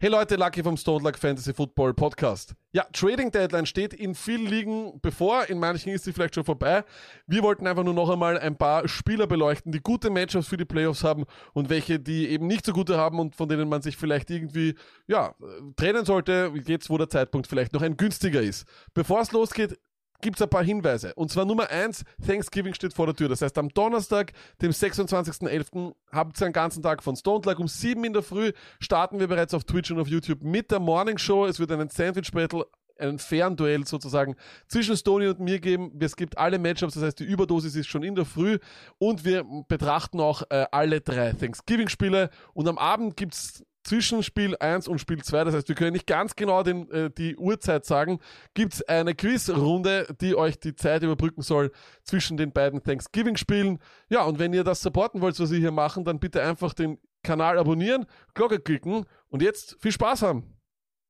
Hey Leute, Lucky vom Stoned Lack Fantasy Football Podcast. Ja, Trading Deadline steht in vielen Ligen bevor, in manchen ist sie vielleicht schon vorbei. Wir wollten einfach nur noch einmal ein paar Spieler beleuchten, die gute Matchups für die Playoffs haben und welche, die eben nicht so gute haben und von denen man sich vielleicht irgendwie, ja, trennen sollte, jetzt wo der Zeitpunkt vielleicht noch ein günstiger ist. Bevor es losgeht, gibt's ein paar Hinweise. Und zwar Nummer 1, Thanksgiving steht vor der Tür. Das heißt, am Donnerstag, dem 26.11., habt ihr einen ganzen Tag von Stoned Lack. Um 7 in der Früh starten wir bereits auf Twitch und auf YouTube mit der Morning Show. Es wird einen Sandwich-Battle, einen fairen Duell sozusagen zwischen Stoney und mir geben. Es gibt alle Matchups, das heißt, die Überdosis ist schon in der Früh. Und wir betrachten auch alle drei Thanksgiving-Spiele. Und am Abend gibt's zwischen Spiel 1 und Spiel 2, das heißt, wir können nicht ganz genau die Uhrzeit sagen, gibt es eine Quizrunde, die euch die Zeit überbrücken soll zwischen den beiden Thanksgiving-Spielen. Ja, und wenn ihr das supporten wollt, was wir hier machen, dann bitte einfach den Kanal abonnieren, Glocke klicken und jetzt viel Spaß haben.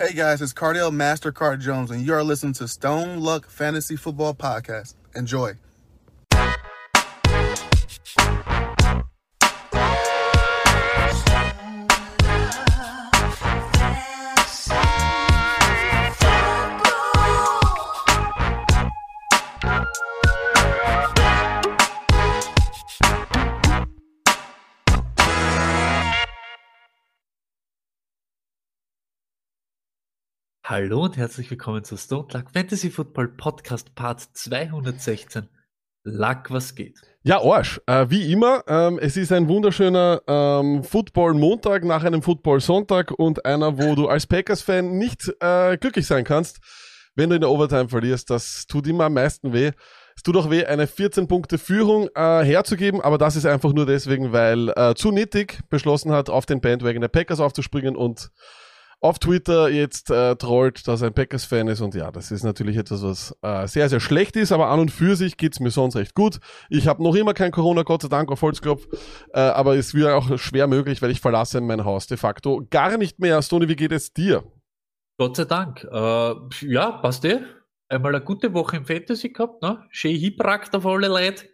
Hey guys, it's Cardell Mastercard Jones and you are listening to Stoned Lack Fantasy Football Podcast. Enjoy. Hallo und herzlich willkommen zu Stoned Lack Fantasy Football Podcast Part 216. Lack, was geht? Ja, Arsch. Wie immer, es ist ein wunderschöner Football-Montag nach einem Football-Sonntag und einer, wo du als Packers-Fan nicht glücklich sein kannst, wenn du in der Overtime verlierst. Das tut immer am meisten weh. Es tut auch weh, eine 14-Punkte-Führung herzugeben, aber das ist einfach nur deswegen, weil Zunitig beschlossen hat, auf den Bandwagon der Packers aufzuspringen und auf Twitter jetzt trollt, dass er ein Packers-Fan ist und ja, das ist natürlich etwas, was sehr, sehr schlecht ist, aber an und für sich geht's mir sonst recht gut. Ich habe noch immer kein Corona, Gott sei Dank, auf Holzklopf, aber ist wieder auch schwer möglich, weil ich verlasse mein Haus de facto gar nicht mehr. Stoney, wie geht es dir? Gott sei Dank. Ja, passt eh. Einmal eine gute Woche im Fantasy gehabt, ne? Schön hibrakt auf alle Leute.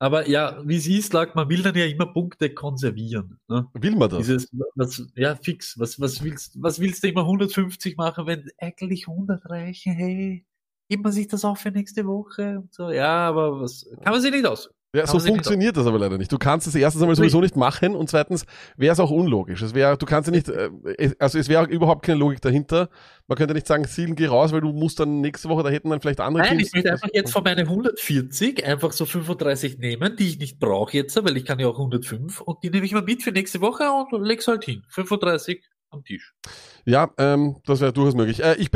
Aber ja, wie es ist, Lack, man will dann ja immer Punkte konservieren. Ne? Will man das? Dieses, fix. Was willst du immer 150 machen, wenn eigentlich 100 reichen? Hey, gibt man sich das auch für nächste Woche? Und so, ja, aber was kann man sich nicht aus. Ja, so funktioniert das aber leider nicht. Du kannst es erstens einmal sowieso nicht machen und zweitens wäre es auch unlogisch. Du kannst ja nicht, also es wäre überhaupt keine Logik dahinter. Man könnte nicht sagen, Zielen, geh raus, weil du musst dann nächste Woche, da hätten dann vielleicht andere. Nein, ich möchte einfach jetzt von meinen 140 einfach so 35 nehmen, die ich nicht brauche jetzt, weil ich kann ja auch 105 und die nehme ich mal mit für nächste Woche und leg's halt hin. 35. Am Tisch. Ja, das wäre durchaus möglich. Ich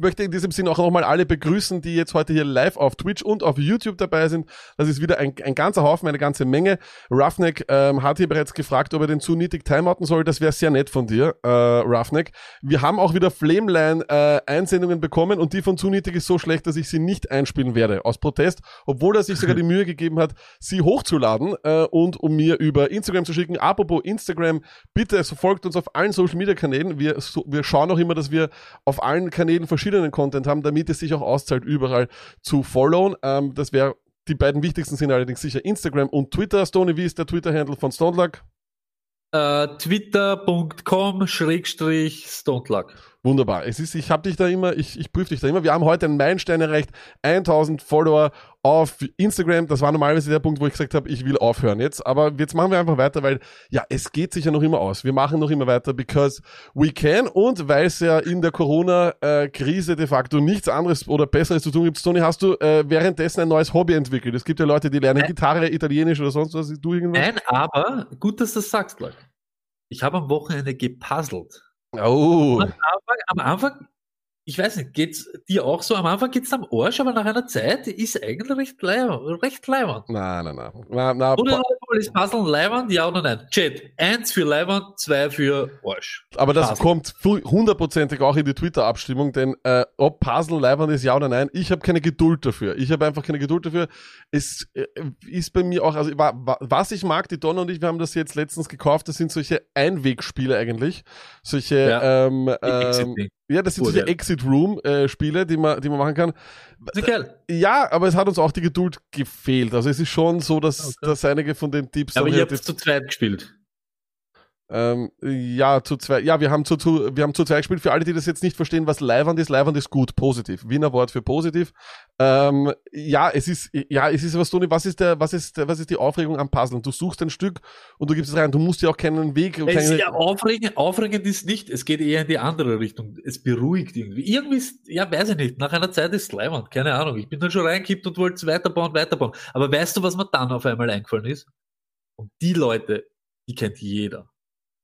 möchte in diesem Sinn auch nochmal alle begrüßen, die jetzt heute hier live auf Twitch und auf YouTube dabei sind. Das ist wieder ein ganzer Haufen, eine ganze Menge. Roughneck hat hier bereits gefragt, ob er den Zunitig timeouten soll. Das wäre sehr nett von dir, Roughneck. Wir haben auch wieder Flamline-Einsendungen bekommen und die von Zunitig ist so schlecht, dass ich sie nicht einspielen werde. Aus Protest, obwohl er sich sogar die Mühe gegeben hat, sie hochzuladen und um mir über Instagram zu schicken. Apropos Instagram, bitte folgt uns auf allen Social Media Kanälen. Wir schauen auch immer, dass wir auf allen Kanälen verschiedenen Content haben, damit es sich auch auszahlt, überall zu followen. Das wäre, die beiden wichtigsten sind allerdings sicher Instagram und Twitter. Stoney, wie ist der Twitter-Handle von Stoned Lack? Twitter.com/Stoned Lack. Wunderbar. Ich prüfe dich da immer. Wir haben heute einen Meilenstein erreicht. 1000 Follower auf Instagram. Das war normalerweise der Punkt, wo ich gesagt habe, ich will aufhören jetzt. Aber jetzt machen wir einfach weiter, weil, ja, es geht sich ja noch immer aus. Wir machen noch immer weiter, because we can. Und weil es ja in der Corona-Krise de facto nichts anderes oder Besseres zu tun gibt, Tony, hast du währenddessen ein neues Hobby entwickelt? Es gibt ja Leute, die lernen Gitarre, Italienisch oder sonst was. Du irgendwas? Nein, aber gut, dass du das sagst, Leute. Ich habe am Wochenende gepuzzelt. Oh. Am Anfang, ich weiß nicht, geht's dir auch so? Am Anfang geht's am Arsch, aber nach einer Zeit ist eigentlich recht Leihwand. Nein. Oder ist Puzzle Leihwand? Ja oder nein? Chat, 1 für Leihwand, 2 für Arsch. Aber das Puzzle kommt hundertprozentig auch in die Twitter-Abstimmung, denn ob Puzzle Leihwand ist ja oder nein, ich habe keine Geduld dafür. Es ist bei mir auch, also was ich mag, die Donner und ich, wir haben das jetzt letztens gekauft, das sind solche Einwegspiele eigentlich. Das sind solche Exit-Room-Spiele, die man machen kann. Ja, aber es hat uns auch die Geduld gefehlt. Also es ist schon so, dass einige von den Tipps... Aber ihr habt es zu zweit gespielt. Wir haben zu zwei gespielt. Für alle, die das jetzt nicht verstehen, was Leihwand ist gut, positiv. Wiener Wort für positiv. Es ist was du nicht. Was ist die Aufregung am Puzzle? Du suchst ein Stück und du gibst es rein. Du musst ja auch keinen Weg. Aufregend ist nicht. Es geht eher in die andere Richtung. Es beruhigt irgendwie. Weiß ich nicht. Nach einer Zeit ist es Leihwand. Keine Ahnung. Ich bin dann schon reingekippt und wollte es weiterbauen. Aber weißt du, was mir dann auf einmal eingefallen ist? Und die Leute, die kennt jeder.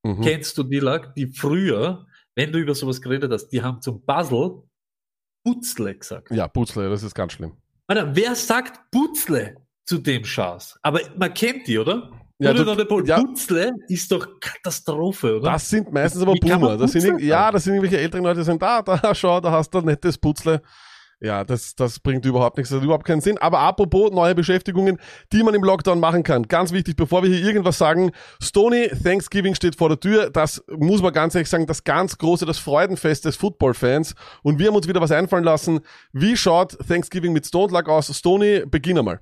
Mhm. Kennst du die Leute, die früher, wenn du über sowas geredet hast, die haben zum Puzzle Putzle gesagt? Ja, Putzle, das ist ganz schlimm. Alter, wer sagt Putzle zu dem Schatz? Aber man kennt die, oder? Ja, Putzle ist doch Katastrophe, oder? Das sind meistens aber Boomer. Das sind irgendwelche älteren Leute, die sagen, schau, da hast du ein nettes Putzle. Ja, das bringt überhaupt nichts, das hat überhaupt keinen Sinn. Aber apropos neue Beschäftigungen, die man im Lockdown machen kann. Ganz wichtig, bevor wir hier irgendwas sagen, Stoney, Thanksgiving steht vor der Tür. Das muss man ganz ehrlich sagen, das ganz große, das Freudenfest des Football-Fans. Und wir haben uns wieder was einfallen lassen. Wie schaut Thanksgiving mit Stoned Lack aus? Stoney, beginn einmal.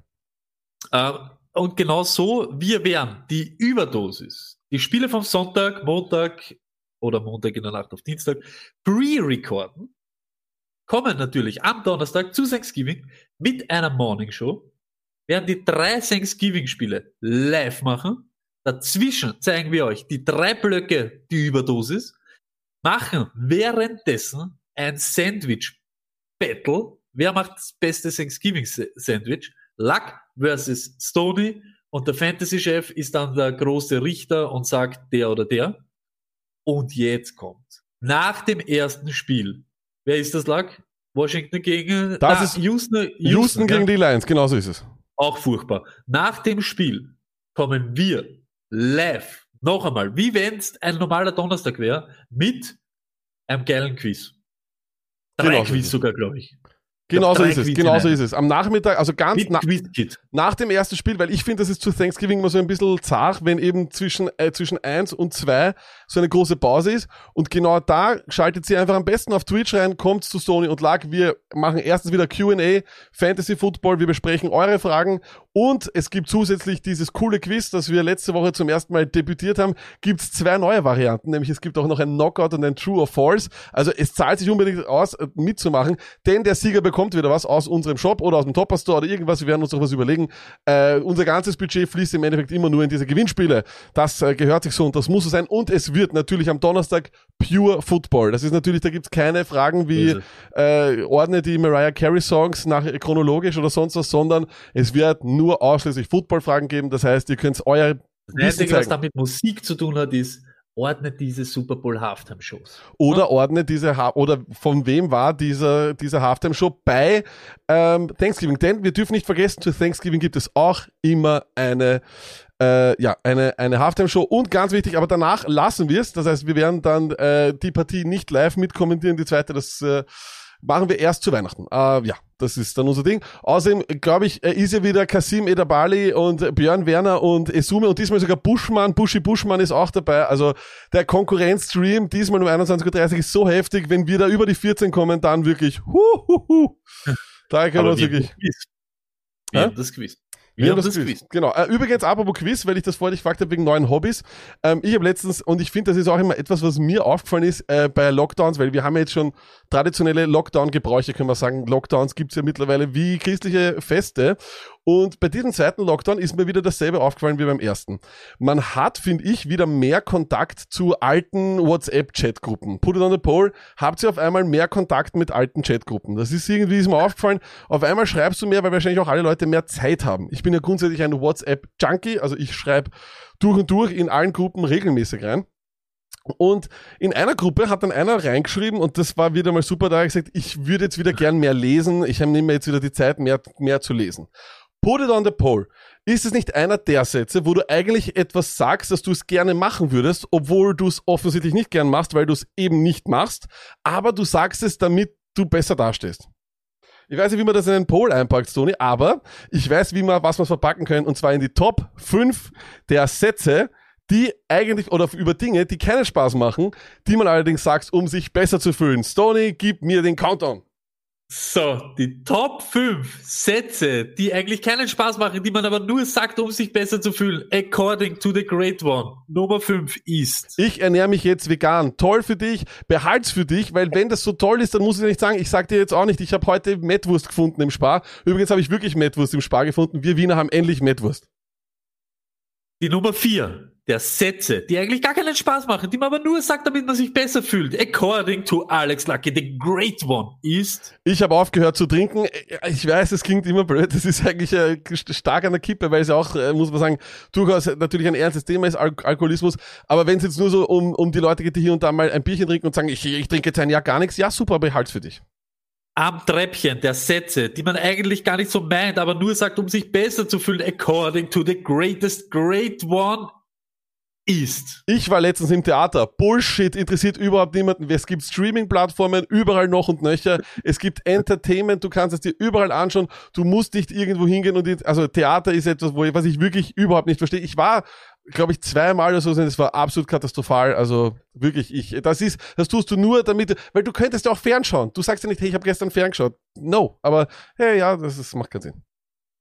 Und genau so, wir wären die Überdosis. Die Spiele vom Sonntag, Montag oder Montag in der Nacht auf Dienstag pre-recorden. Kommen natürlich am Donnerstag zu Thanksgiving mit einer Morning Show, werden die 3 Thanksgiving-Spiele live machen. Dazwischen zeigen wir euch die 3 Blöcke, die Überdosis, machen währenddessen ein Sandwich-Battle. Wer macht das beste Thanksgiving-Sandwich? Luck versus Stoney und der Fantasy-Chef ist dann der große Richter und sagt der oder der. Und jetzt kommt, nach dem ersten Spiel, wer ist das, Luck? Washington gegen... Das ist Houston gegen die Lions, genau so ist es. Auch furchtbar. Nach dem Spiel kommen wir live, noch einmal, wie wenn es ein normaler Donnerstag wäre, mit einem geilen Quiz. 3 Quiz sogar, glaube ich. Genau so ist es. Am Nachmittag, also ganz nach dem ersten Spiel, weil ich finde, das ist zu Thanksgiving immer so ein bisschen zart, wenn eben zwischen 1 und 2 so eine große Pause ist. Und genau da schaltet sie einfach am besten auf Twitch rein, kommt zu Stoney und Luck. Wir machen erstens wieder Q&A, Fantasy Football, wir besprechen eure Fragen und es gibt zusätzlich dieses coole Quiz, das wir letzte Woche zum ersten Mal debütiert haben. Gibt es 2 neue Varianten, nämlich es gibt auch noch ein Knockout und ein True or False. Also es zahlt sich unbedingt aus, mitzumachen, denn der Sieger bekommt wieder was aus unserem Shop oder aus dem Topper Store oder irgendwas. Wir werden uns noch was überlegen. Unser ganzes Budget fließt im Endeffekt immer nur in diese Gewinnspiele. Das gehört sich so und das muss so sein. Und es wird natürlich am Donnerstag Pure Football. Das ist natürlich, da gibt es keine Fragen wie ordne die Mariah Carey Songs nach chronologisch oder sonst was, sondern es wird nur ausschließlich Football-Fragen geben. Das heißt, ihr könnt euer Wissen zeigen. Was da mit Musik zu tun hat, ist, ordnet diese Super Bowl Halftime Shows. Oder ordnet diese oder von wem war dieser Halftime Show bei Thanksgiving? Denn wir dürfen nicht vergessen, zu Thanksgiving gibt es auch immer eine Halftime-Show und ganz wichtig, aber danach lassen wir es. Das heißt, wir werden dann die Partie nicht live mitkommentieren. Die zweite, das machen wir erst zu Weihnachten. Das ist dann unser Ding. Außerdem, glaube ich, ist ja wieder Kasim Edabali und Björn Werner und Esume und diesmal sogar Buschi Buschmann ist auch dabei. Also der Konkurrenzstream diesmal um 21.30 Uhr ist so heftig, wenn wir da über die 14 kommen, dann wirklich Da können wir uns wirklich... Wir haben das Quiz. Genau. Übrigens, apropos Quiz, weil ich das vorher nicht gefragt habe wegen neuen Hobbys. Ich habe letztens, und ich finde, das ist auch immer etwas, was mir aufgefallen ist bei Lockdowns, weil wir haben ja jetzt schon traditionelle Lockdown-Gebräuche, können wir sagen. Lockdowns gibt's ja mittlerweile wie christliche Feste. Und bei diesem zweiten Lockdown ist mir wieder dasselbe aufgefallen wie beim ersten. Man hat, finde ich, wieder mehr Kontakt zu alten WhatsApp-Chatgruppen. Put it on the poll, habt ihr auf einmal mehr Kontakt mit alten Chatgruppen. Das ist irgendwie, ist mir aufgefallen, auf einmal schreibst du mehr, weil wahrscheinlich auch alle Leute mehr Zeit haben. Ich bin ja grundsätzlich ein WhatsApp-Junkie, also ich schreibe durch und durch in allen Gruppen regelmäßig rein. Und in einer Gruppe hat dann einer reingeschrieben und das war wieder mal super, da habe ich gesagt, ich würde jetzt wieder gern mehr lesen, ich nehme mir jetzt wieder die Zeit, mehr zu lesen. Put it on the poll. Ist es nicht einer der Sätze, wo du eigentlich etwas sagst, dass du es gerne machen würdest, obwohl du es offensichtlich nicht gern machst, weil du es eben nicht machst, aber du sagst es, damit du besser dastehst? Ich weiß nicht, wie man das in einen Poll einpackt, Stoney, aber ich weiß, was wir verpacken können, und zwar in die Top 5 der Sätze, die eigentlich, oder über Dinge, die keinen Spaß machen, die man allerdings sagt, um sich besser zu fühlen. Stoney, gib mir den Countdown. So, die Top 5 Sätze, die eigentlich keinen Spaß machen, die man aber nur sagt, um sich besser zu fühlen. According to the great one. Nummer 5 ist: Ich ernähre mich jetzt vegan. Toll für dich, behalt's für dich, weil wenn das so toll ist, dann muss ich nicht sagen, ich sag dir jetzt auch nicht, ich habe heute Mettwurst gefunden im Spar. Übrigens habe ich wirklich Mettwurst im Spar gefunden. Wir Wiener haben endlich Mettwurst. Die Nummer 4 der Sätze, die eigentlich gar keinen Spaß machen, die man aber nur sagt, damit man sich besser fühlt. According to Alex Lucky, the great one, ist: Ich habe aufgehört zu trinken. Ich weiß, es klingt immer blöd. Das ist eigentlich stark an der Kippe, weil es ja auch, muss man sagen, durchaus natürlich ein ernstes Thema ist, Alkoholismus. Aber wenn es jetzt nur so um die Leute geht, die hier und da mal ein Bierchen trinken und sagen, ich trinke jetzt ein Jahr gar nichts. Ja, super, aber ich halte es für dich. Am Treppchen der Sätze, die man eigentlich gar nicht so meint, aber nur sagt, um sich besser zu fühlen. According to the greatest great one ist: Ich war letztens im Theater. Bullshit, interessiert überhaupt niemanden. Es gibt Streaming-Plattformen überall noch und nöcher. Es gibt Entertainment, du kannst es dir überall anschauen. Du musst nicht irgendwo hingehen und, also Theater ist etwas, was ich wirklich überhaupt nicht verstehe. Ich war, glaube ich, zweimal oder so, das war absolut katastrophal, also wirklich, das tust du nur damit, weil du könntest ja auch fernschauen, du sagst ja nicht, hey, ich habe gestern ferngeschaut, no, aber hey, ja, das macht keinen Sinn.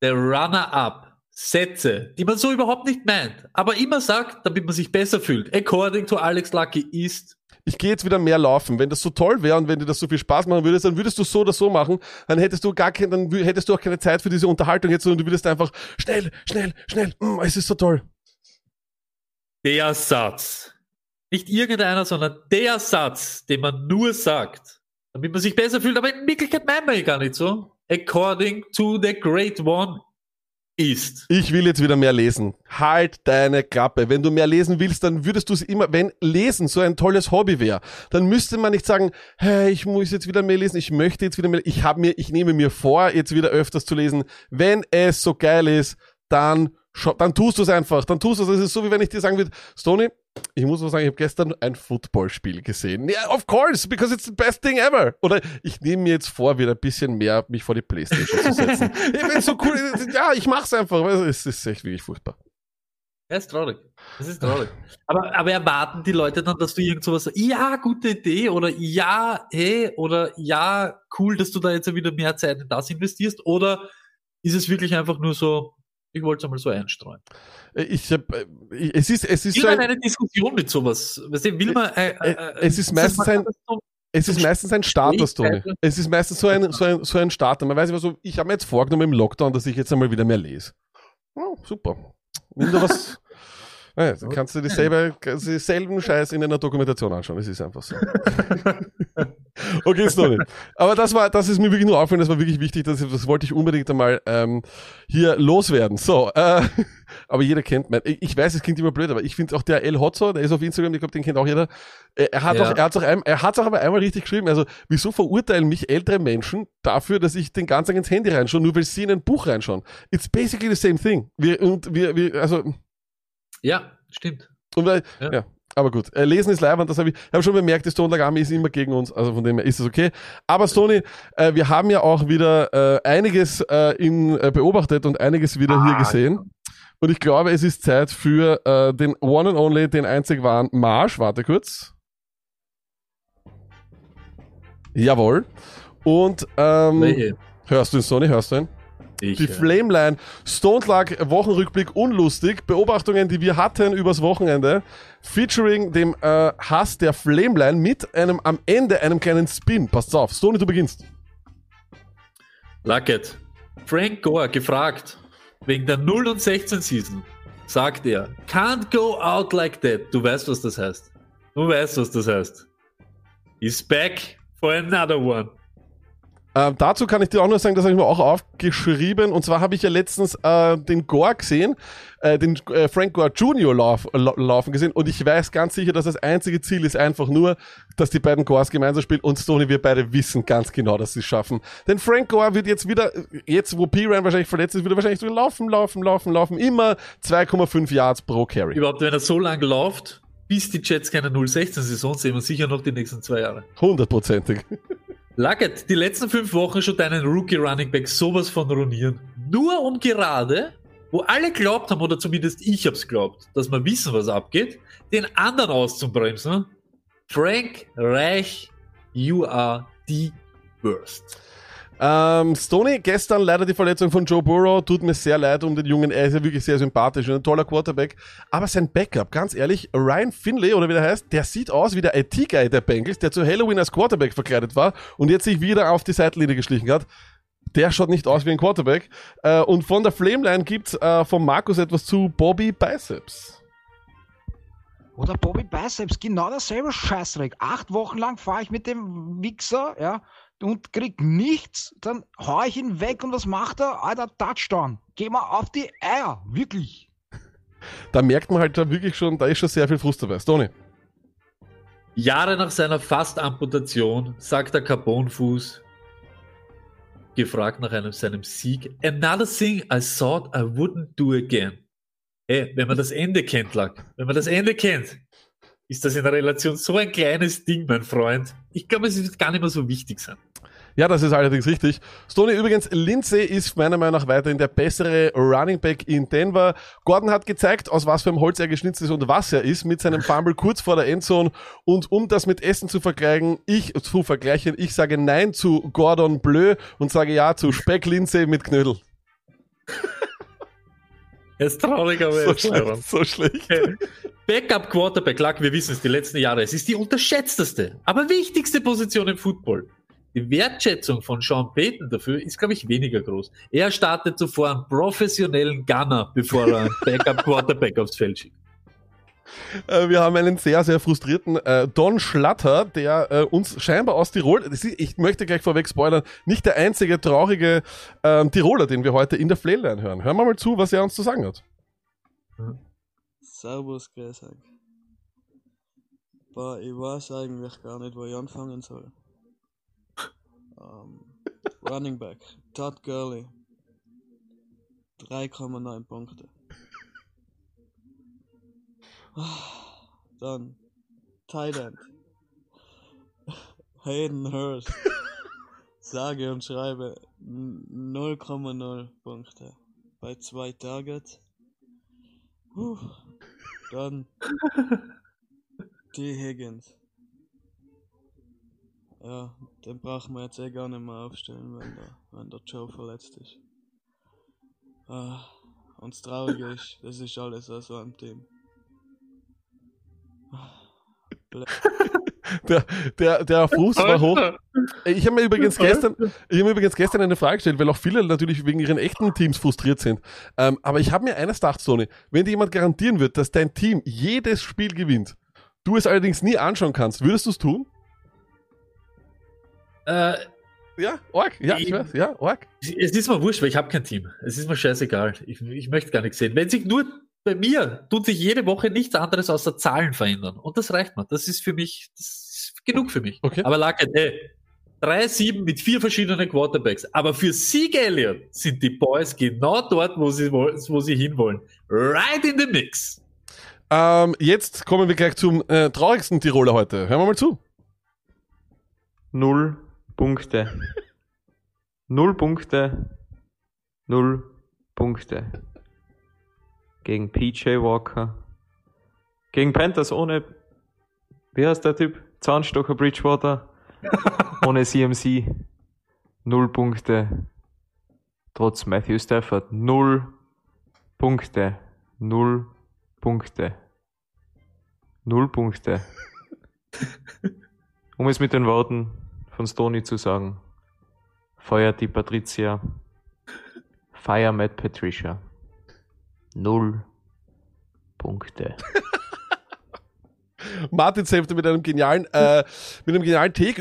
Der Runner-Up Sätze, die man so überhaupt nicht meint, aber immer sagt, damit man sich besser fühlt, according to Alex Lucky ist: Ich gehe jetzt wieder mehr laufen. Wenn das so toll wäre und wenn dir das so viel Spaß machen würdest, dann würdest du so oder so machen, dann hättest du auch keine Zeit für diese Unterhaltung jetzt, sondern du würdest einfach schnell, schnell, schnell, es ist so toll. Der Satz, nicht irgendeiner, sondern der Satz, den man nur sagt, damit man sich besser fühlt, aber in Wirklichkeit meint man ihn gar nicht so. According to the great one ist: Ich will jetzt wieder mehr lesen. Halt deine Klappe. Wenn du mehr lesen willst, dann würdest du es immer, wenn Lesen so ein tolles Hobby wäre, dann müsste man nicht sagen, hey, ich muss jetzt wieder mehr lesen, ich möchte jetzt wieder mehr, ich nehme mir vor, jetzt wieder öfters zu lesen. Wenn es so geil ist, dann tust du es einfach, Das ist so, wie wenn ich dir sagen würde, Stoney, ich muss mal sagen, ich habe gestern ein Footballspiel gesehen. Yeah, of course, because it's the best thing ever. Oder ich nehme mir jetzt vor, wieder ein bisschen mehr mich vor die Playstation zu setzen. Wenn es so cool ist, ja, ich mach's einfach. Es ist echt wirklich furchtbar. Das ist traurig. Aber erwarten die Leute dann, dass du irgend sowas sagst, ja, gute Idee, oder ja, hey, oder ja, cool, dass du da jetzt wieder mehr Zeit in das investierst, oder ist es wirklich einfach nur so, ich wollte es einmal so einstreuen. Es ist eine Diskussion mit sowas. Will man, es ist meistens ein Status, Toni. Es ist meistens so ein Status. Man weiß immer so, ich habe mir jetzt vorgenommen im Lockdown, dass ich jetzt einmal wieder mehr lese. Oh, super. Nimm du was. Naja, dann kannst du dieselben Scheiß in einer Dokumentation anschauen. Es ist einfach so. Okay, Stoney. Aber das ist mir wirklich nur aufgefallen, das war wirklich wichtig, das wollte ich unbedingt einmal hier loswerden. So, aber jeder kennt meinen. Ich weiß, es klingt immer blöd, aber ich finde auch der El Hotzo, der ist auf Instagram, ich glaube, den kennt auch jeder. Er hat's auch aber einmal richtig geschrieben. Also, wieso verurteilen mich ältere Menschen dafür, dass ich den ganzen Tag ins Handy reinschaue, nur weil sie in ein Buch reinschauen? It's basically the same thing. Ja, stimmt. Ja. Aber gut, Lesen ist Leihwand, das habe schon bemerkt, die Stoned Lack ist immer gegen uns, also von dem her ist es okay. Aber Stoney, wir haben ja auch wieder einiges beobachtet und einiges wieder hier gesehen. Ja. Und ich glaube, es ist Zeit für den One and Only, den einzig wahren Marsch. Warte kurz. Jawohl. Und hörst du ihn, Stoney? Die Flamline, Stoned Lack, Wochenrückblick unlustig, Beobachtungen, die wir hatten übers Wochenende, featuring dem Hass der Flamline mit am Ende einem kleinen Spin. Passt auf, Stoney, du beginnst. Lockett. Frank Gore gefragt, wegen der 0-16 Season, sagt er, can't go out like that. Du weißt, was das heißt. He's back for another one. Dazu kann ich dir auch nur sagen, das habe ich mir auch aufgeschrieben. Und zwar habe ich ja letztens den Gore gesehen, den Frank Gore Jr. laufen gesehen. Und ich weiß ganz sicher, dass das einzige Ziel ist einfach nur, dass die beiden Gores gemeinsam spielen. Und Stoney, wir beide wissen ganz genau, dass sie es schaffen. Denn Frank Gore wird jetzt wo P. Ryan wahrscheinlich verletzt ist, wird er wahrscheinlich so laufen. Immer 2,5 Yards pro Carry. Überhaupt, wenn er so lang läuft, bis die Jets keine 0-16-Saison sehen, und sicher noch die nächsten 2 Jahre. 100%ig. Luckett, die letzten 5 Wochen schon deinen Rookie-Running-Back sowas von ruinieren. Nur um gerade, wo alle glaubt haben, oder zumindest ich hab's glaubt, dass wir wissen, was abgeht, den anderen auszubremsen. Frank Reich, you are the worst. Stoney, gestern leider die Verletzung von Joe Burrow. Tut mir sehr leid um den Jungen. Er ist ja wirklich sehr sympathisch und ein toller Quarterback. Aber sein Backup, ganz ehrlich, Ryan Finley, oder wie der heißt, der sieht aus wie der IT-Guy der Bengals, der zu Halloween als Quarterback verkleidet war und jetzt sich wieder auf die Seitenlinie geschlichen hat. Der schaut nicht aus wie ein Quarterback. Und von der Flameline gibt's von Markus etwas zu Bobby Biceps. Oder Bobby Biceps, genau dasselbe Scheißdreck. 8 Wochen lang fahre ich mit dem Wichser, ja, und krieg nichts, dann hau ich ihn weg und was macht er? Alter, Touchdown. Geh mal auf die Eier, wirklich. Da merkt man halt da wirklich schon, da ist schon sehr viel Frust dabei. Stoney. Jahre nach seiner Fast-Amputation sagt der Carbonfuß, gefragt nach seinem Sieg, another thing I thought I wouldn't do again. Ey, wenn man das Ende kennt, Lack, wenn man das Ende kennt, ist das in der Relation so ein kleines Ding, mein Freund. Ich glaube, es wird gar nicht mehr so wichtig sein. Ja, das ist allerdings richtig. Stoney, übrigens, Lindsay ist meiner Meinung nach weiterhin der bessere Running Back in Denver. Gordon hat gezeigt, aus was für einem Holz er geschnitzt ist und was er ist, mit seinem Fumble kurz vor der Endzone. Und um das mit Essen zu vergleichen, ich sage Nein zu Gordon Bleu und sage Ja zu Speck Lindsay mit Knödel. Er ist traurig, aber er ist so schlecht. Backup-Quarterback, Lack, wir wissen es, die letzten Jahre. Es ist die unterschätzteste, aber wichtigste Position im Football. Die Wertschätzung von Sean Payton dafür ist, glaube ich, weniger groß. Er startet zuvor einen professionellen Gunner, bevor er einen Backup-Quarterback aufs Feld schickt. Wir haben einen sehr, sehr frustrierten Don Schlatter, der uns scheinbar aus Tirol, ich möchte gleich vorweg spoilern, nicht der einzige traurige Tiroler, den wir heute in der Flayline hören. Hören wir mal zu, was er uns zu sagen hat. Mhm. Servus, grüß euch. Boah, ich weiß eigentlich gar nicht, wo ich anfangen soll. Running Back, Todd Gurley, 3,9 Punkte. Dann Tight End, Hayden Hurst, sage und schreibe 0,0 Punkte bei 2 Targets. Dann T Higgins. Ja, den brauchen wir jetzt eh gar nicht mehr aufstellen, wenn der Joe verletzt ist. Und das Traurige ist, das ist alles aus einem Team. Der Fuß war hoch. Ich habe mir übrigens gestern eine Frage gestellt, weil auch viele natürlich wegen ihren echten Teams frustriert sind. Aber ich habe mir eines gedacht, Sony, wenn dir jemand garantieren wird, dass dein Team jedes Spiel gewinnt, du es allerdings nie anschauen kannst, würdest du es tun? Ja, arg. Es ist mir wurscht, weil ich habe kein Team. Es ist mir scheißegal. Ich möchte gar nichts sehen. Wenn sich nur bei mir tut sich jede Woche nichts anderes außer Zahlen verändern. Und das reicht mir. Das ist für mich, das ist genug für mich. Okay. Aber Lucky, hey, 3-7 mit 4 verschiedenen Quarterbacks. Aber für Sieg Elliott sind die Boys genau dort, wo sie hinwollen. Right in the mix. Jetzt kommen wir gleich zum traurigsten Tiroler heute. Hören wir mal zu. 0 Punkte. 0 Punkte. 0 Punkte. Gegen PJ Walker. Gegen Panthers ohne, wie heißt der Typ? Zahnstocher Bridgewater. Ohne CMC. 0 Punkte. Trotz Matthew Stafford. 0 Punkte. 0 Punkte. 0 Punkte. Um es mit den Worten von Stoney zu sagen, feuert die Patricia, fire Matt Patricia. 0 Punkte. Martin Senfter mit einem genialen Take.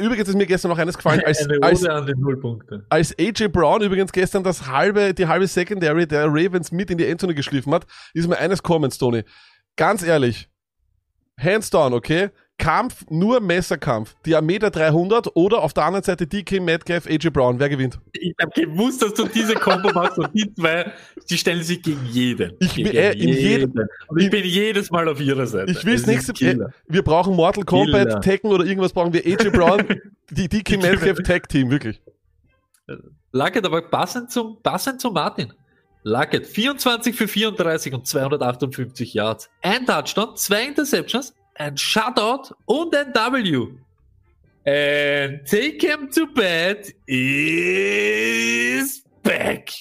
Übrigens ist mir gestern noch eines gefallen. Als AJ Brown übrigens gestern die halbe Secondary der Ravens mit in die Endzone geschliffen hat, ist mir eines kommen, Stoney. Ganz ehrlich, hands down, okay? Kampf, nur Messerkampf. Die Armee der 300 oder auf der anderen Seite DK Metcalf, AJ Brown. Wer gewinnt? Ich habe gewusst, dass du diese Kombo machst und die zwei, die stellen sich gegen jeden. Ich bin jedes Mal auf ihrer Seite. Ich will das nächste. Wir brauchen Mortal Kombat, Killer. Tekken oder irgendwas brauchen wir. AJ Brown, die DK Metcalf Tag Team, wirklich. Luckett, aber passend zu Martin. Luckett, 24 für 34 und 258 Yards. Ein Touchdown, 2 Interceptions. Ein Shutout und ein W. And Take Him to Bed is back.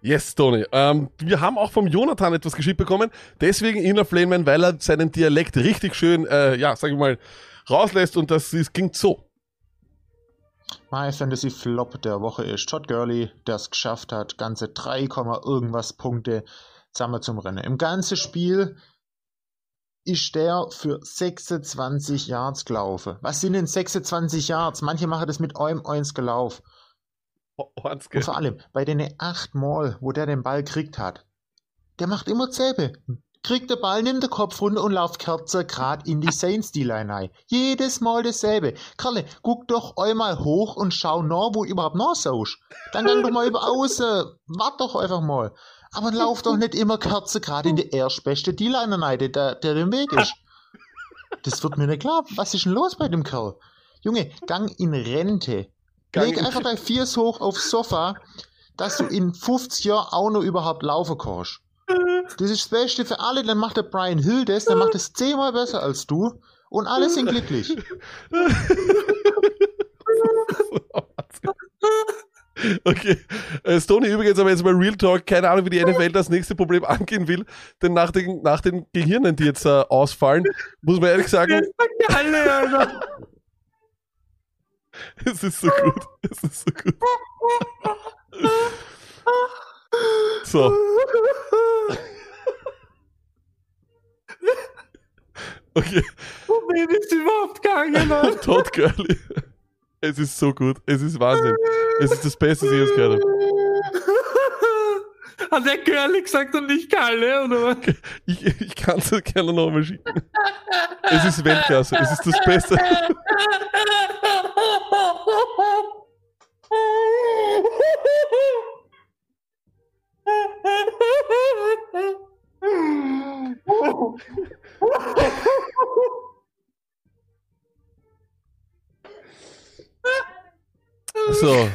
Yes, Tony. Wir haben auch vom Jonathan etwas geschickt bekommen. Deswegen Inner Flamen, weil er seinen Dialekt richtig schön, rauslässt. Und das klingt so. My Fantasy Flop der Woche ist Todd Gurley, der es geschafft hat, ganze 3, irgendwas Punkte zusammen zum Rennen. Im ganzen Spiel ist der für 26 Yards gelaufen. Was sind denn 26 Yards? Manche machen das mit einem einzigen Lauf. Und vor allem, bei den 8 Mal, wo der den Ball gekriegt hat, der macht immer dasselbe. Kriegt der Ball, nimmt den Kopf runter und lauft Kerze gerade in die Saints D-Line rein. Jedes Mal dasselbe. Karle, guck doch einmal hoch und schau nach, wo überhaupt noch saust. Dann geh doch mal über außen. Wart doch einfach mal. Aber lauf doch nicht immer Kerze gerade in die erstbeste D-Line rein, der im Weg ist. Das wird mir nicht klar. Was ist denn los bei dem Kerl? Junge, gang in Rente. Leg einfach dein Viers hoch aufs Sofa, dass du in 50 Jahren auch noch überhaupt laufen kannst. Das ist das Beste für alle, dann macht der Brian Hill das, dann macht es 10-mal besser als du und alle sind glücklich. Okay, Stoney übrigens aber jetzt bei Real Talk, keine Ahnung, wie die NFL das nächste Problem angehen will, denn nach den Gehirnen, die jetzt ausfallen, muss man ehrlich sagen... Es ist so gut, es ist so gut. So. Okay. Wohin ist überhaupt gegangen? Todd Gurley. Es ist so gut. Es ist Wahnsinn. Es ist das Beste, was ich jetzt gehört habe. Hat der Gurley gesagt und nicht Kalle, oder? Ich kann es gerne nochmal schicken. Es ist Weltklasse. Es ist das Beste. So.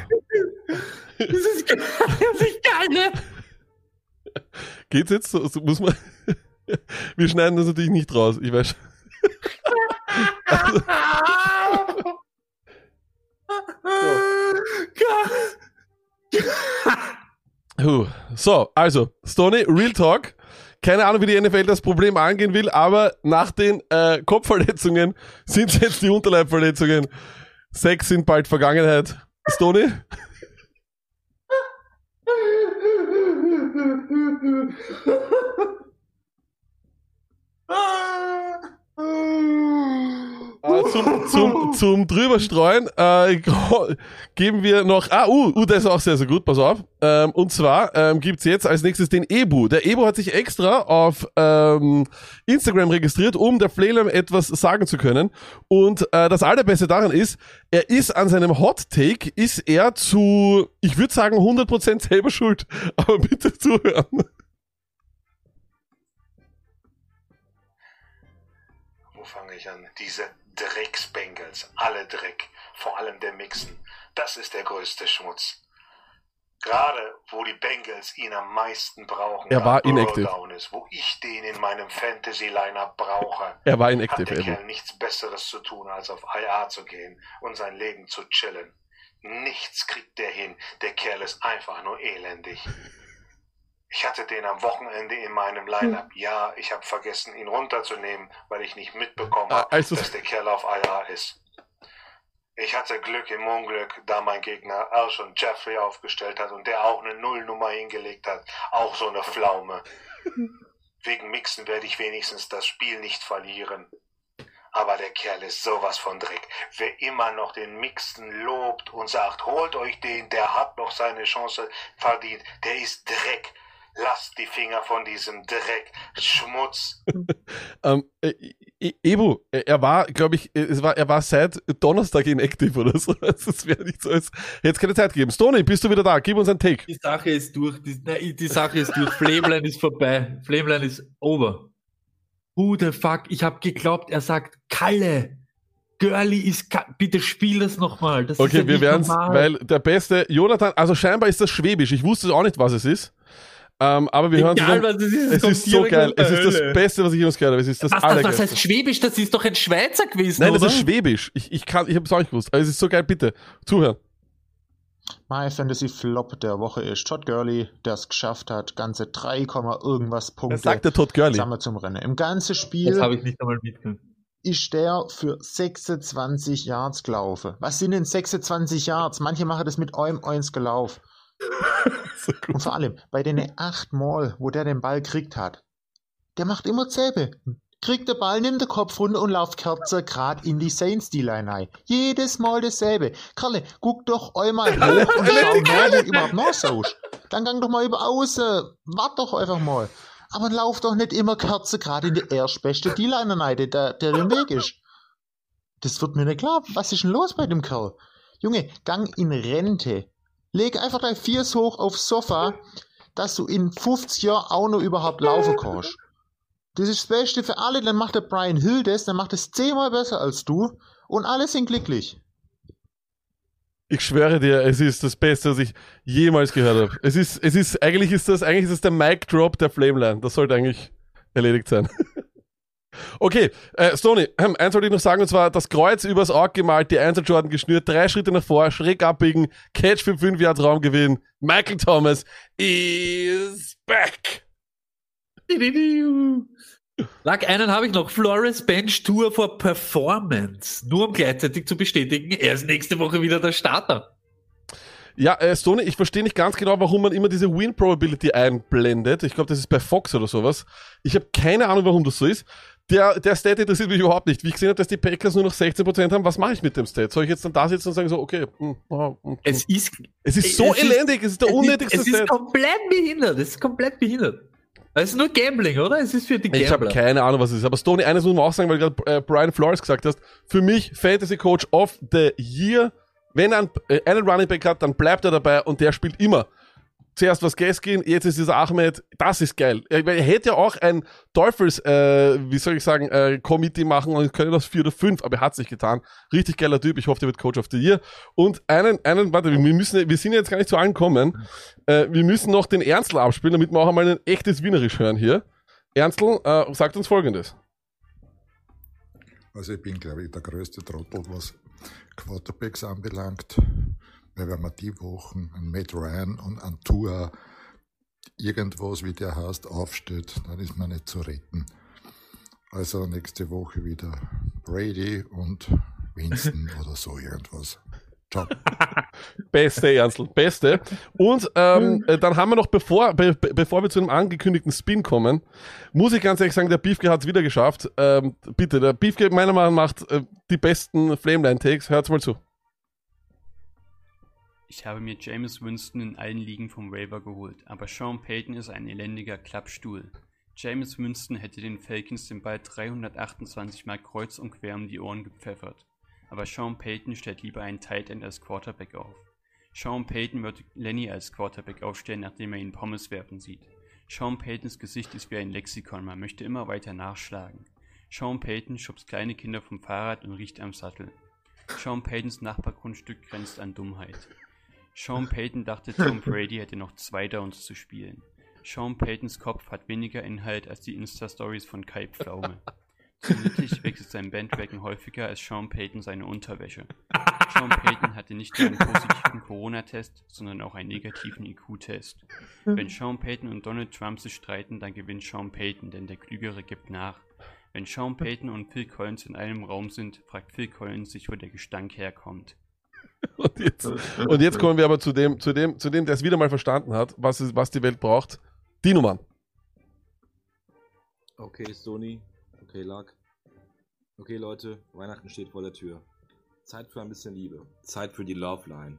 Das ist geil. Geht's jetzt? So muss man. Wir schneiden das natürlich nicht raus. Ich weiß schon. Also. So, also, Stoney, Real Talk. Keine Ahnung, wie die NFL das Problem angehen will, aber nach den Kopfverletzungen sind es jetzt die Unterleibverletzungen. 6 sind bald Vergangenheit. Stoney? Zum Drüberstreuen geben wir noch... das ist auch sehr, sehr gut, pass auf. Und zwar gibt es jetzt als nächstes den Ebu. Der Ebu hat sich extra auf Instagram registriert, um der Flalem etwas sagen zu können. Und das Allerbeste daran ist, er ist an seinem Hot Take, ist er zu, ich würde sagen, 100% selber schuld. Aber bitte zuhören. Wo fange ich an? Diese... Drecksbengals, alle Dreck, vor allem der Mixon, das ist der größte Schmutz. Gerade wo die Bengals ihn am meisten brauchen, er war inactive. Wo ich den in meinem Fantasy-Lineup brauche, er war inactive, hat der Kerl nichts Besseres zu tun, als auf IA zu gehen und sein Leben zu chillen. Nichts kriegt der hin, der Kerl ist einfach nur elendig. Ich hatte den am Wochenende in meinem Lineup. Ja, ich habe vergessen, ihn runterzunehmen, weil ich nicht mitbekommen habe, dass der Kerl auf IA ist. Ich hatte Glück im Unglück, da mein Gegner Alshon Jeffrey aufgestellt hat und der auch eine Nullnummer hingelegt hat. Auch so eine Pflaume. Wegen Mixen werde ich wenigstens das Spiel nicht verlieren. Aber der Kerl ist sowas von Dreck. Wer immer noch den Mixen lobt und sagt, holt euch den, der hat noch seine Chance verdient, der ist Dreck. Lasst die Finger von diesem Dreck, Schmutz. Ebu, er war, glaube ich, er war seit Donnerstag inactive oder so. Das wäre nicht so. Hätte es keine Zeit gegeben. Stoney, bist du wieder da? Gib uns einen Take. Die Sache ist durch. Die Sache ist durch. Flamline ist vorbei. Flamline ist over. Who the fuck? Ich habe geglaubt, er sagt, Kalle, Gurley ist bitte spiel das nochmal. Okay, ja, wir werden es, weil der beste Jonathan, also scheinbar ist das Schwäbisch. Ich wusste auch nicht, was es ist. Aber wir hören es ist so geil. Es ist das Beste, was ich jemals gehört habe. Es ist das was heißt Schwäbisch? Das ist doch ein Schweizer gewesen, Nein, oder? Das ist Schwäbisch. Ich habe es auch nicht gewusst. Aber es ist so geil, bitte. Zuhören. My Fantasy Flop der Woche ist Todd Gurley, der es geschafft hat, ganze 3, irgendwas Punkte. Das sagt der Todd Gurley. Zusammen zum Rennen. Im ganzen Spiel. Das habe ich nicht einmal mitgekriegt. Ist der für 26 Yards gelaufen. Was sind denn 26 Yards? Manche machen das mit einem eins gelaufen. So gut. Und vor allem, bei den 8 Mal, wo der den Ball gekriegt hat, der macht immer Zäbe. Kriegt der Ball, nimmt den Kopf runter und lauft Kerze gerade in die Saints D-Line rein. Jedes Mal dasselbe. Karle, guck doch einmal hoch und schau mal, wie du überhaupt nachschaust. Dann gang doch mal über außen. Wart doch einfach mal. Aber lauf doch nicht immer Kerze gerade in die erstbeste D-Line rein, der im Weg ist. Das wird mir nicht klar. Was ist denn los bei dem Kerl? Junge, gang in Rente. Leg einfach dein Viers hoch aufs Sofa, dass du in 50 Jahren auch noch überhaupt laufen kannst. Das ist das Beste für alle, dann macht der Brian Hill das, dann macht es 10-mal besser als du und alle sind glücklich. Ich schwöre dir, es ist das Beste, was ich jemals gehört habe. Eigentlich ist das der Mic Drop der Flameline. Das sollte eigentlich erledigt sein. Okay, Stoney, eins wollte ich noch sagen, und zwar das Kreuz übers Auge gemalt, die 1er Jordan geschnürt, 3 Schritte nach vor, schräg abbiegen, Catch für 5 Yards Raumgewinn. Michael Thomas is back. Lack, einen habe ich noch. Flores Bench Tour for Performance. Nur um gleichzeitig zu bestätigen, er ist nächste Woche wieder der Starter. Ja, Stoney, ich verstehe nicht ganz genau, warum man immer diese Win-Probability einblendet. Ich glaube, das ist bei Fox oder sowas. Ich habe keine Ahnung, warum das so ist. Der Stat interessiert mich überhaupt nicht. Wie ich gesehen habe, dass die Packers nur noch 16% haben, was mache ich mit dem Stat? Soll ich jetzt dann da sitzen und sagen so, okay. Es ist so elendig, es ist der unnötigste Stat. Es ist komplett behindert, Es ist nur Gambling, oder? Es ist für die Gambler. Ich habe keine Ahnung, was es ist. Aber Stoney, eines muss man auch sagen, weil du gerade Brian Flores gesagt hast. Für mich Fantasy Coach of the Year. Wenn er einen Running Back hat, dann bleibt er dabei und der spielt immer. Zuerst was Gaskin, jetzt ist dieser Ahmed. Das ist geil. Er hätte ja auch ein Teufels, Committee machen und könnte das 4 oder 5, aber er hat es nicht getan. Richtig geiler Typ. Ich hoffe, der wird Coach of the Year. Und wir sind jetzt gar nicht zu allen kommen. Wir müssen noch den Ernstl abspielen, damit wir auch einmal ein echtes Wienerisch hören hier. Ernstl, sagt uns Folgendes. Also ich bin, glaube ich, der größte Trottel, was Quarterbacks anbelangt, weil wenn man die Wochen an Matt Ryan und an Tua irgendwas, wie der heißt, aufsteht, dann ist man nicht zu retten. Also nächste Woche wieder Brady und Winston oder so irgendwas. Ciao. Beste, Ernstl, beste. Und dann haben wir noch, bevor wir zu einem angekündigten Spin kommen, muss ich ganz ehrlich sagen, der Beefke hat es wieder geschafft. Bitte, der Beefke meiner Meinung nach macht die besten Flameline-Takes. Hört's mal zu. Ich habe mir Jameis Winston in allen Ligen vom Waiver geholt, aber Sean Payton ist ein elendiger Klappstuhl. Jameis Winston hätte den Falcons den Ball 328 Mal kreuz und quer um die Ohren gepfeffert. Aber Sean Payton stellt lieber einen Tight End als Quarterback auf. Sean Payton wird Lenny als Quarterback aufstellen, nachdem er ihn Pommes werfen sieht. Sean Paytons Gesicht ist wie ein Lexikon, man möchte immer weiter nachschlagen. Sean Payton schubst kleine Kinder vom Fahrrad und riecht am Sattel. Sean Paytons Nachbargrundstück grenzt an Dummheit. Sean Payton dachte, Tom Brady hätte noch 2 Downs zu spielen. Sean Paytons Kopf hat weniger Inhalt als die Insta-Stories von Kai Pflaume. Zunitig wechselt sein Bandwagon häufiger als Sean Payton seine Unterwäsche. Sean Payton hatte nicht nur einen positiven Corona-Test, sondern auch einen negativen IQ-Test. Wenn Sean Payton und Donald Trump sich streiten, dann gewinnt Sean Payton, denn der Klügere gibt nach. Wenn Sean Payton und Phil Collins in einem Raum sind, fragt Phil Collins sich, wo der Gestank herkommt. Und jetzt kommen wir aber zu dem, der es wieder mal verstanden hat, was die Welt braucht. Die Nummern. Okay, Sony. Okay, Lark. Okay, Leute, Weihnachten steht vor der Tür. Zeit für ein bisschen Liebe. Zeit für die Love Line.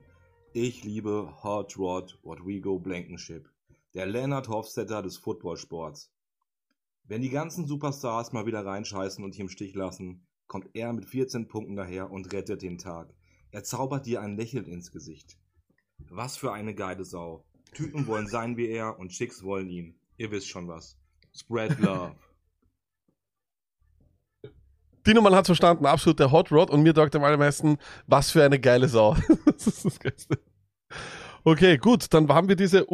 Ich liebe Hot Rod Rodrigo Blankenship. Der Leonard Hofstetter des Footballsports. Wenn die ganzen Superstars mal wieder reinscheißen und dich im Stich lassen, kommt er mit 14 Punkten daher und rettet den Tag. Er zaubert dir ein Lächeln ins Gesicht. Was für eine geile Sau. Typen wollen sein wie er und Chicks wollen ihn. Ihr wisst schon was. Spread Love. Dinoman hat es verstanden, absolut der Hot Rod, und mir taugt am allermeisten, was für eine geile Sau. Das ist das Geilste. Okay, gut, dann haben wir diese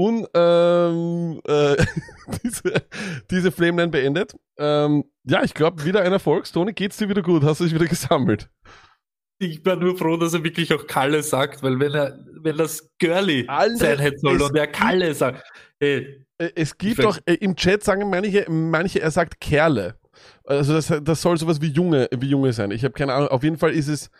Flameline beendet. Ja, ich glaube, wieder ein Erfolgstoni. Geht's dir wieder gut? Hast du dich wieder gesammelt? Ich war nur froh, dass er wirklich auch Kalle sagt, weil wenn das Gurley sein hätte soll und er Kalle sagt. Ey, es gibt doch, im Chat sagen manche, er sagt Kerle. Also das soll sowas wie Junge sein. Ich habe keine Ahnung. Auf jeden Fall ist es,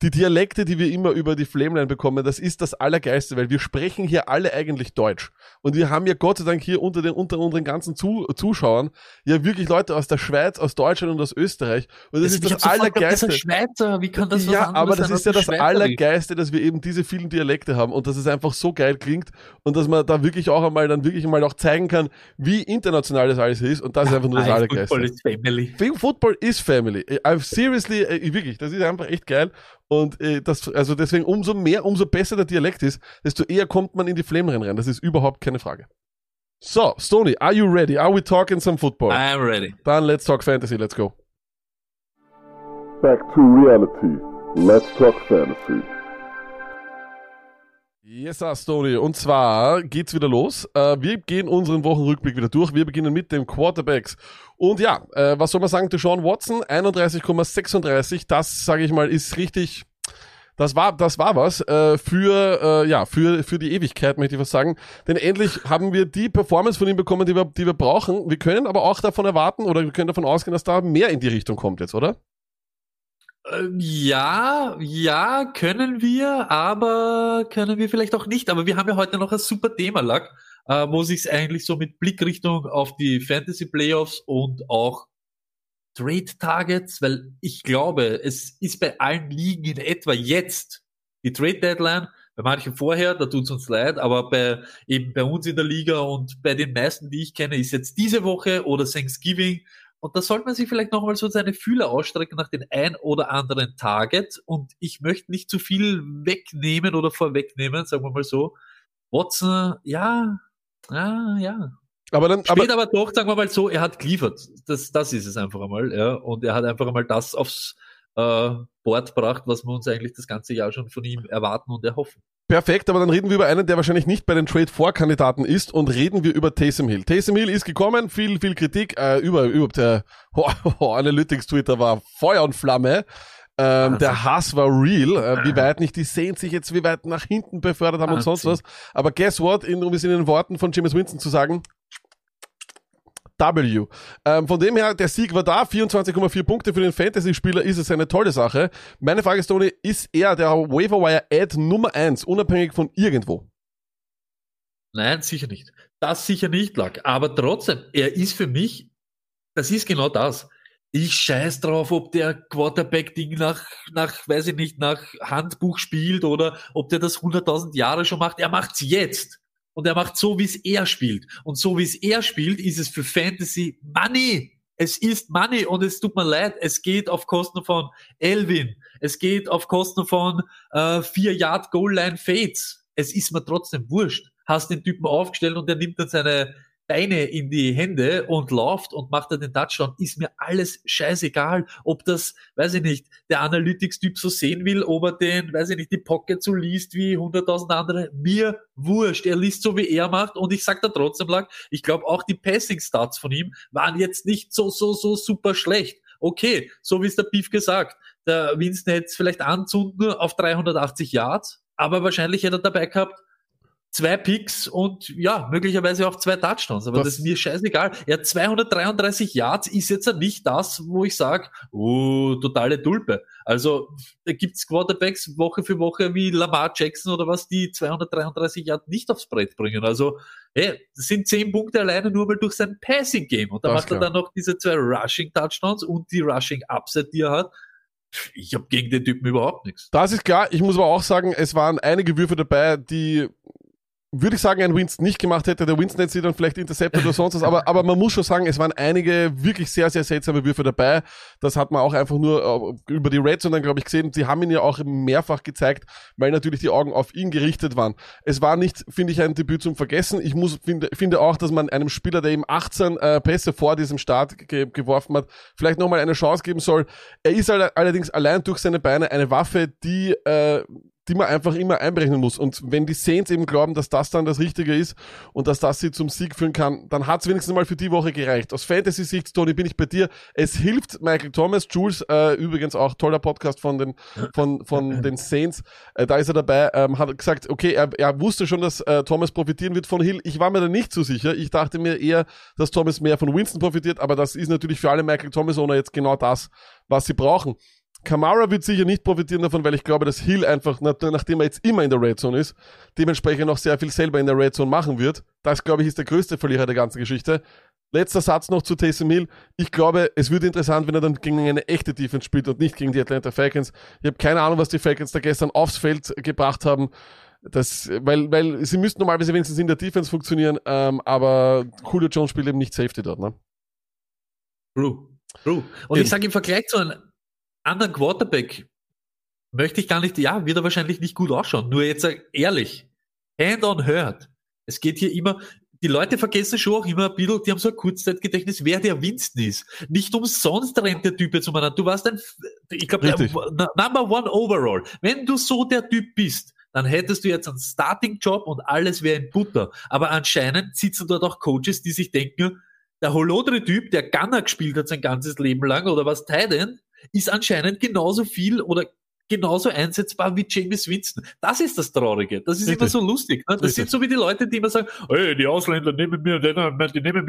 die Dialekte, die wir immer über die Flameline bekommen, das ist das Allergeilste, weil wir sprechen hier alle eigentlich Deutsch. Und wir haben ja Gott sei Dank hier unter unseren ganzen Zuschauern ja wirklich Leute aus der Schweiz, aus Deutschland und aus Österreich. Und das ist das Allergeilste. Das ist ein Schweizer, wie kann das was anderes sein? Ja, aber das ist ja das Allergeilste, dass wir eben diese vielen Dialekte haben und dass es einfach so geil klingt und dass man da wirklich auch einmal auch zeigen kann, wie international das alles ist, und das ist einfach nur das Allergeilste. Football is family. Football is family. Seriously, wirklich, das ist einfach echt geil. Und also deswegen, umso besser der Dialekt ist, desto eher kommt man in die Flameline rein. Das ist überhaupt keine Frage. So, Stoney, are you ready? Are we talking some football? I am ready. Dann let's talk fantasy, let's go. Back to reality, let's talk fantasy. Yes, Stoney. Und zwar geht's wieder los. Wir gehen unseren Wochenrückblick wieder durch. Wir beginnen mit den Quarterbacks. Und ja, was soll man sagen? Deshaun Watson, 31,36. Das, sage ich mal, ist richtig. Das war was für die Ewigkeit, möchte ich was sagen. Denn endlich haben wir die Performance von ihm bekommen, die wir brauchen. Wir können aber auch davon erwarten, oder wir können davon ausgehen, dass da mehr in die Richtung kommt jetzt, oder? Ja, können wir vielleicht auch nicht. Aber wir haben ja heute noch ein super Thema, Luck, wo sich's eigentlich so mit Blickrichtung auf die Fantasy-Playoffs und auch Trade-Targets, weil ich glaube, es ist bei allen Ligen in etwa jetzt die Trade-Deadline, bei manchen vorher, da tut's uns leid, aber bei uns in der Liga und bei den meisten, die ich kenne, ist jetzt diese Woche oder Thanksgiving. Und da sollte man sich vielleicht nochmal so seine Fühler ausstrecken nach den ein oder anderen Target. Und ich möchte nicht zu viel wegnehmen oder vorwegnehmen, sagen wir mal so. Watson, ja. Aber doch, sagen wir mal so, er hat geliefert. Das ist es einfach einmal, ja. Und er hat einfach einmal das aufs Board gebracht, was wir uns eigentlich das ganze Jahr schon von ihm erwarten und erhoffen. Perfekt, aber dann reden wir über einen, der wahrscheinlich nicht bei den Trade-4-Kandidaten ist, und reden wir über Taysom Hill. Taysom Hill ist gekommen, viel Kritik, Analytics-Twitter war Feuer und Flamme. Der Hass war real, wie weit nicht die Saints sich jetzt, wie weit nach hinten befördert haben und sonst was. Aber guess what, um es in den Worten von James Winston zu sagen, W. Von dem her, der Sieg war da, 24,4 Punkte für den Fantasy-Spieler, ist es eine tolle Sache. Meine Frage, Stoney, ist er der Waiver-Wire-Ad Nummer 1, unabhängig von irgendwo? Nein, sicher nicht. Das sicher nicht, Luck. Aber trotzdem, er ist für mich, das ist genau das. Ich scheiß drauf, ob der Quarterback-Ding nach Handbuch spielt oder ob der das 100.000 Jahre schon macht. Er macht's jetzt. Und er macht so, wie es er spielt. Und so, wie es er spielt, ist es für Fantasy Money. Es ist Money. Und es tut mir leid, es geht auf Kosten von Elvin. Es geht auf Kosten von 4-Yard-Goal-Line-Fades. Es ist mir trotzdem wurscht. Hast den Typen aufgestellt und er nimmt dann seine Beine in die Hände und läuft und macht dann den Touchdown. Ist mir alles scheißegal, ob das, der Analytics-Typ so sehen will, ob er den, die Pocket so liest wie 100.000 andere. Mir wurscht. Er liest so, wie er macht, und ich sag da trotzdem, Luck, ich glaube auch die Passing-Starts von ihm waren jetzt nicht so super schlecht. Okay, so wie es der Beef gesagt, der Winston hätte es vielleicht anzünden auf 380 Yards, aber wahrscheinlich hätte er dabei gehabt 2 Picks und ja, möglicherweise auch 2 Touchdowns, aber das ist mir scheißegal. Er hat 233 Yards, ist jetzt nicht das, wo ich sage, totale Tulpe. Also da gibt's Quarterbacks Woche für Woche wie Lamar Jackson oder was, die 233 Yards nicht aufs Brett bringen. Also das sind 10 Punkte alleine nur mal durch sein Passing-Game, und da macht er dann noch diese 2 Rushing-Touchdowns und die Rushing-Upset, die er hat. Ich habe gegen den Typen überhaupt nichts. Das ist klar. Ich muss aber auch sagen, es waren einige Würfe dabei, die, würde ich sagen, ein Winston nicht gemacht hätte. Der Winston hätte sie dann vielleicht intercepted oder sonst was. Aber man muss schon sagen, es waren einige wirklich sehr, sehr seltsame Würfe dabei. Das hat man auch einfach nur über die Reds und dann, glaube ich, gesehen. Sie haben ihn ja auch mehrfach gezeigt, weil natürlich die Augen auf ihn gerichtet waren. Es war nicht, finde ich, ein Debüt zum Vergessen. Ich finde auch, dass man einem Spieler, der eben 18 Pässe vor diesem Start geworfen hat, vielleicht nochmal eine Chance geben soll. Er ist allerdings allein durch seine Beine eine Waffe, die die man einfach immer einberechnen muss. Und wenn die Saints eben glauben, dass das dann das Richtige ist und dass das sie zum Sieg führen kann, dann hat es wenigstens mal für die Woche gereicht. Aus Fantasy-Sicht, Toni, bin ich bei dir. Es hilft Michael Thomas, Jules, übrigens auch toller Podcast von den Saints, da ist er dabei, hat gesagt, okay, er wusste schon, dass Thomas profitieren wird von Hill. Ich war mir da nicht so sicher. Ich dachte mir eher, dass Thomas mehr von Winston profitiert, aber das ist natürlich für alle Michael Thomas ohne jetzt genau das, was sie brauchen. Kamara wird sicher nicht profitieren davon, weil ich glaube, dass Hill einfach, nachdem er jetzt immer in der Red Zone ist, dementsprechend noch sehr viel selber in der Red Zone machen wird. Das, glaube ich, ist der größte Verlierer der ganzen Geschichte. Letzter Satz noch zu Taysom Hill. Ich glaube, es wird interessant, wenn er dann gegen eine echte Defense spielt und nicht gegen die Atlanta Falcons. Ich habe keine Ahnung, was die Falcons da gestern aufs Feld gebracht haben. Weil sie müssten normalerweise wenigstens in der Defense funktionieren, aber Julio Jones spielt eben nicht Safety dort, ne? True. Und ich sage, im Vergleich zu einem anderen Quarterback möchte ich gar nicht, ja, wird er wahrscheinlich nicht gut ausschauen. Nur jetzt ehrlich, hand on heart. Es geht hier immer, die Leute vergessen schon auch immer ein bisschen, die haben so ein Kurzzeitgedächtnis, wer der Winston ist. Nicht umsonst rennt der Typ jetzt umeinander. Du warst ich glaube, Number One Overall. Wenn du so der Typ bist, dann hättest du jetzt einen Starting-Job und alles wäre in Butter. Aber anscheinend sitzen dort auch Coaches, die sich denken, der Holodry-Typ, der Gunner gespielt hat sein ganzes Leben lang, oder was, Tight End, ist anscheinend genauso viel oder genauso einsetzbar wie James Winston. Das ist das Traurige. Das ist Richtig. Immer so lustig. Ne? Das Richtig. Sind so wie die Leute, die immer sagen, hey, die Ausländer nehmen mir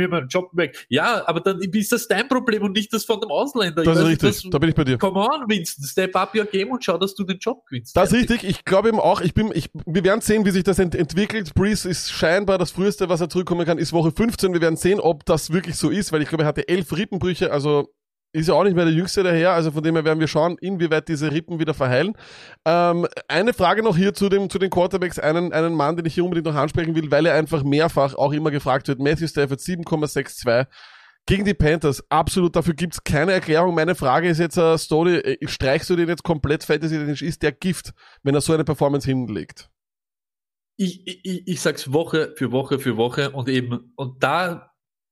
meinen Job weg. Ja, aber dann ist das dein Problem und nicht das von dem Ausländer. Das ist richtig. Da bin ich bei dir. Come on, Winston, step up your game und schau, dass du den Job gewinnst. Das ist richtig. Ich glaube eben auch, wir werden sehen, wie sich das entwickelt. Breeze ist scheinbar das Früheste, was er zurückkommen kann, ist Woche 15. Wir werden sehen, ob das wirklich so ist, weil ich glaube, er hatte 11 Rippenbrüche, also ist ja auch nicht mehr der Jüngste daher, also von dem her werden wir schauen, inwieweit diese Rippen wieder verheilen. Eine Frage noch hier zu den Quarterbacks, einen Mann, den ich hier unbedingt noch ansprechen will, weil er einfach mehrfach auch immer gefragt wird, Matthew Stafford 7,62 gegen die Panthers, absolut, dafür gibt's keine Erklärung. Meine Frage ist jetzt, Stoney, streichst du den jetzt komplett fantasy-technisch, ist der Gift, wenn er so eine Performance hinlegt? Ich sag's Woche für Woche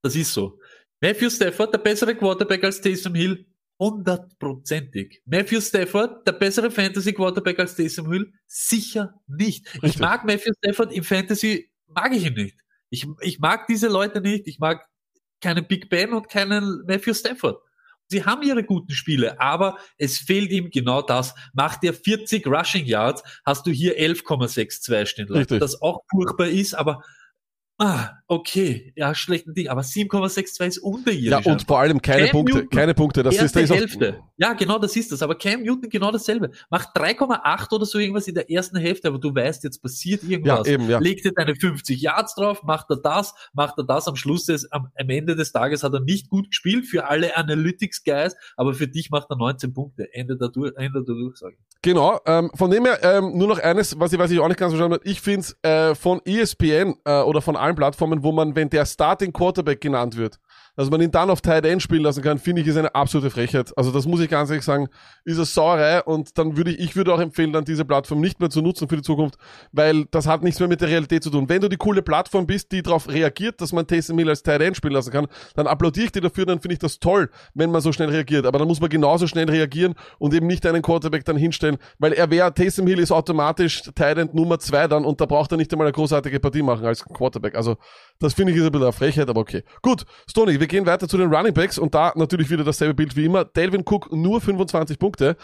das ist so. Matthew Stafford, der bessere Quarterback als Taysom Hill, 100%ig. Matthew Stafford, der bessere Fantasy-Quarterback als Taysom Hill, sicher nicht. Richtig. Ich mag Matthew Stafford im Fantasy, mag ich ihn nicht. Ich mag diese Leute nicht, ich mag keinen Big Ben und keinen Matthew Stafford. Sie haben ihre guten Spiele, aber es fehlt ihm genau das. Macht er 40 Rushing Yards, hast du hier 11,62 stehen lassen. Das auch furchtbar ist, aber okay, ja, schlechten Ding, aber 7,62 ist unterirdisch. Ja, und vor allem keine Punkte. Das ist die Hälfte. Ja, genau, das ist das. Aber Cam Newton genau dasselbe. Macht 3,8 oder so irgendwas in der ersten Hälfte, aber du weißt, jetzt passiert irgendwas. Ja, eben, ja. Legt dir deine 50 Yards drauf, macht er das. Am Ende des Tages hat er nicht gut gespielt für alle Analytics-Guys, aber für dich macht er 19 Punkte. Ende der Durchsage. Genau, von dem her nur noch eines, was ich auch nicht ganz verstanden habe. Ich finde es von ESPN oder von allen Plattformen, wo man, wenn der Starting Quarterback genannt wird, dass man ihn dann auf Tight End spielen lassen kann, finde ich, ist eine absolute Frechheit. Also das muss ich ganz ehrlich sagen, ist eine Sauerei, und dann würde ich auch empfehlen, dann diese Plattform nicht mehr zu nutzen für die Zukunft, weil das hat nichts mehr mit der Realität zu tun. Wenn du die coole Plattform bist, die darauf reagiert, dass man Taysom Hill als Tight End spielen lassen kann, dann applaudiere ich dir dafür, dann finde ich das toll, wenn man so schnell reagiert. Aber dann muss man genauso schnell reagieren und eben nicht einen Quarterback dann hinstellen, weil Taysom Hill ist automatisch Tight End Nummer 2 dann, und da braucht er nicht einmal eine großartige Partie machen als Quarterback. Also das finde ich ist ein bisschen eine Frechheit, aber okay. Gut, Stoney, wir gehen weiter zu den Running Backs, und da natürlich wieder dasselbe Bild wie immer. Dalvin Cook nur 25 Punkte.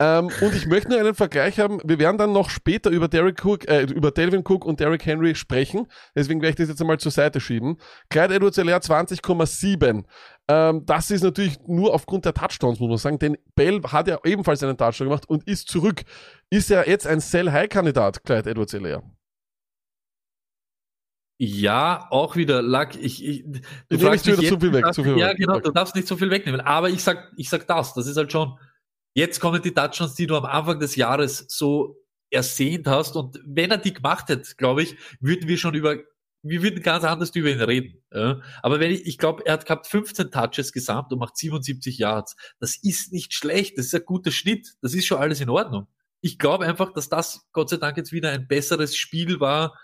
Und ich möchte nur einen Vergleich haben. Wir werden dann noch später über Dalvin Cook und Derrick Henry sprechen. Deswegen werde ich das jetzt einmal zur Seite schieben. Clyde Edwards-Helaire 20,7. Das ist natürlich nur aufgrund der Touchdowns, muss man sagen, denn Bell hat ja ebenfalls einen Touchdown gemacht und ist zurück. Ist er jetzt ein Sell-High-Kandidat, Clyde Edwards-Helaire? Ja, auch wieder, Luck. Du fragst mich jetzt, zu viel weg. Ja, genau, du darfst nicht so viel wegnehmen. Aber ich sag das ist halt schon, jetzt kommen die Touchdowns, die du am Anfang des Jahres so ersehnt hast. Und wenn er die gemacht hätte, glaube ich, würden wir ganz anders über ihn reden. Ja? Aber ich glaube, er hat gehabt 15 Touches gesamt und macht 77 Yards. Das ist nicht schlecht, das ist ein guter Schnitt. Das ist schon alles in Ordnung. Ich glaube einfach, dass das Gott sei Dank jetzt wieder ein besseres Spiel war,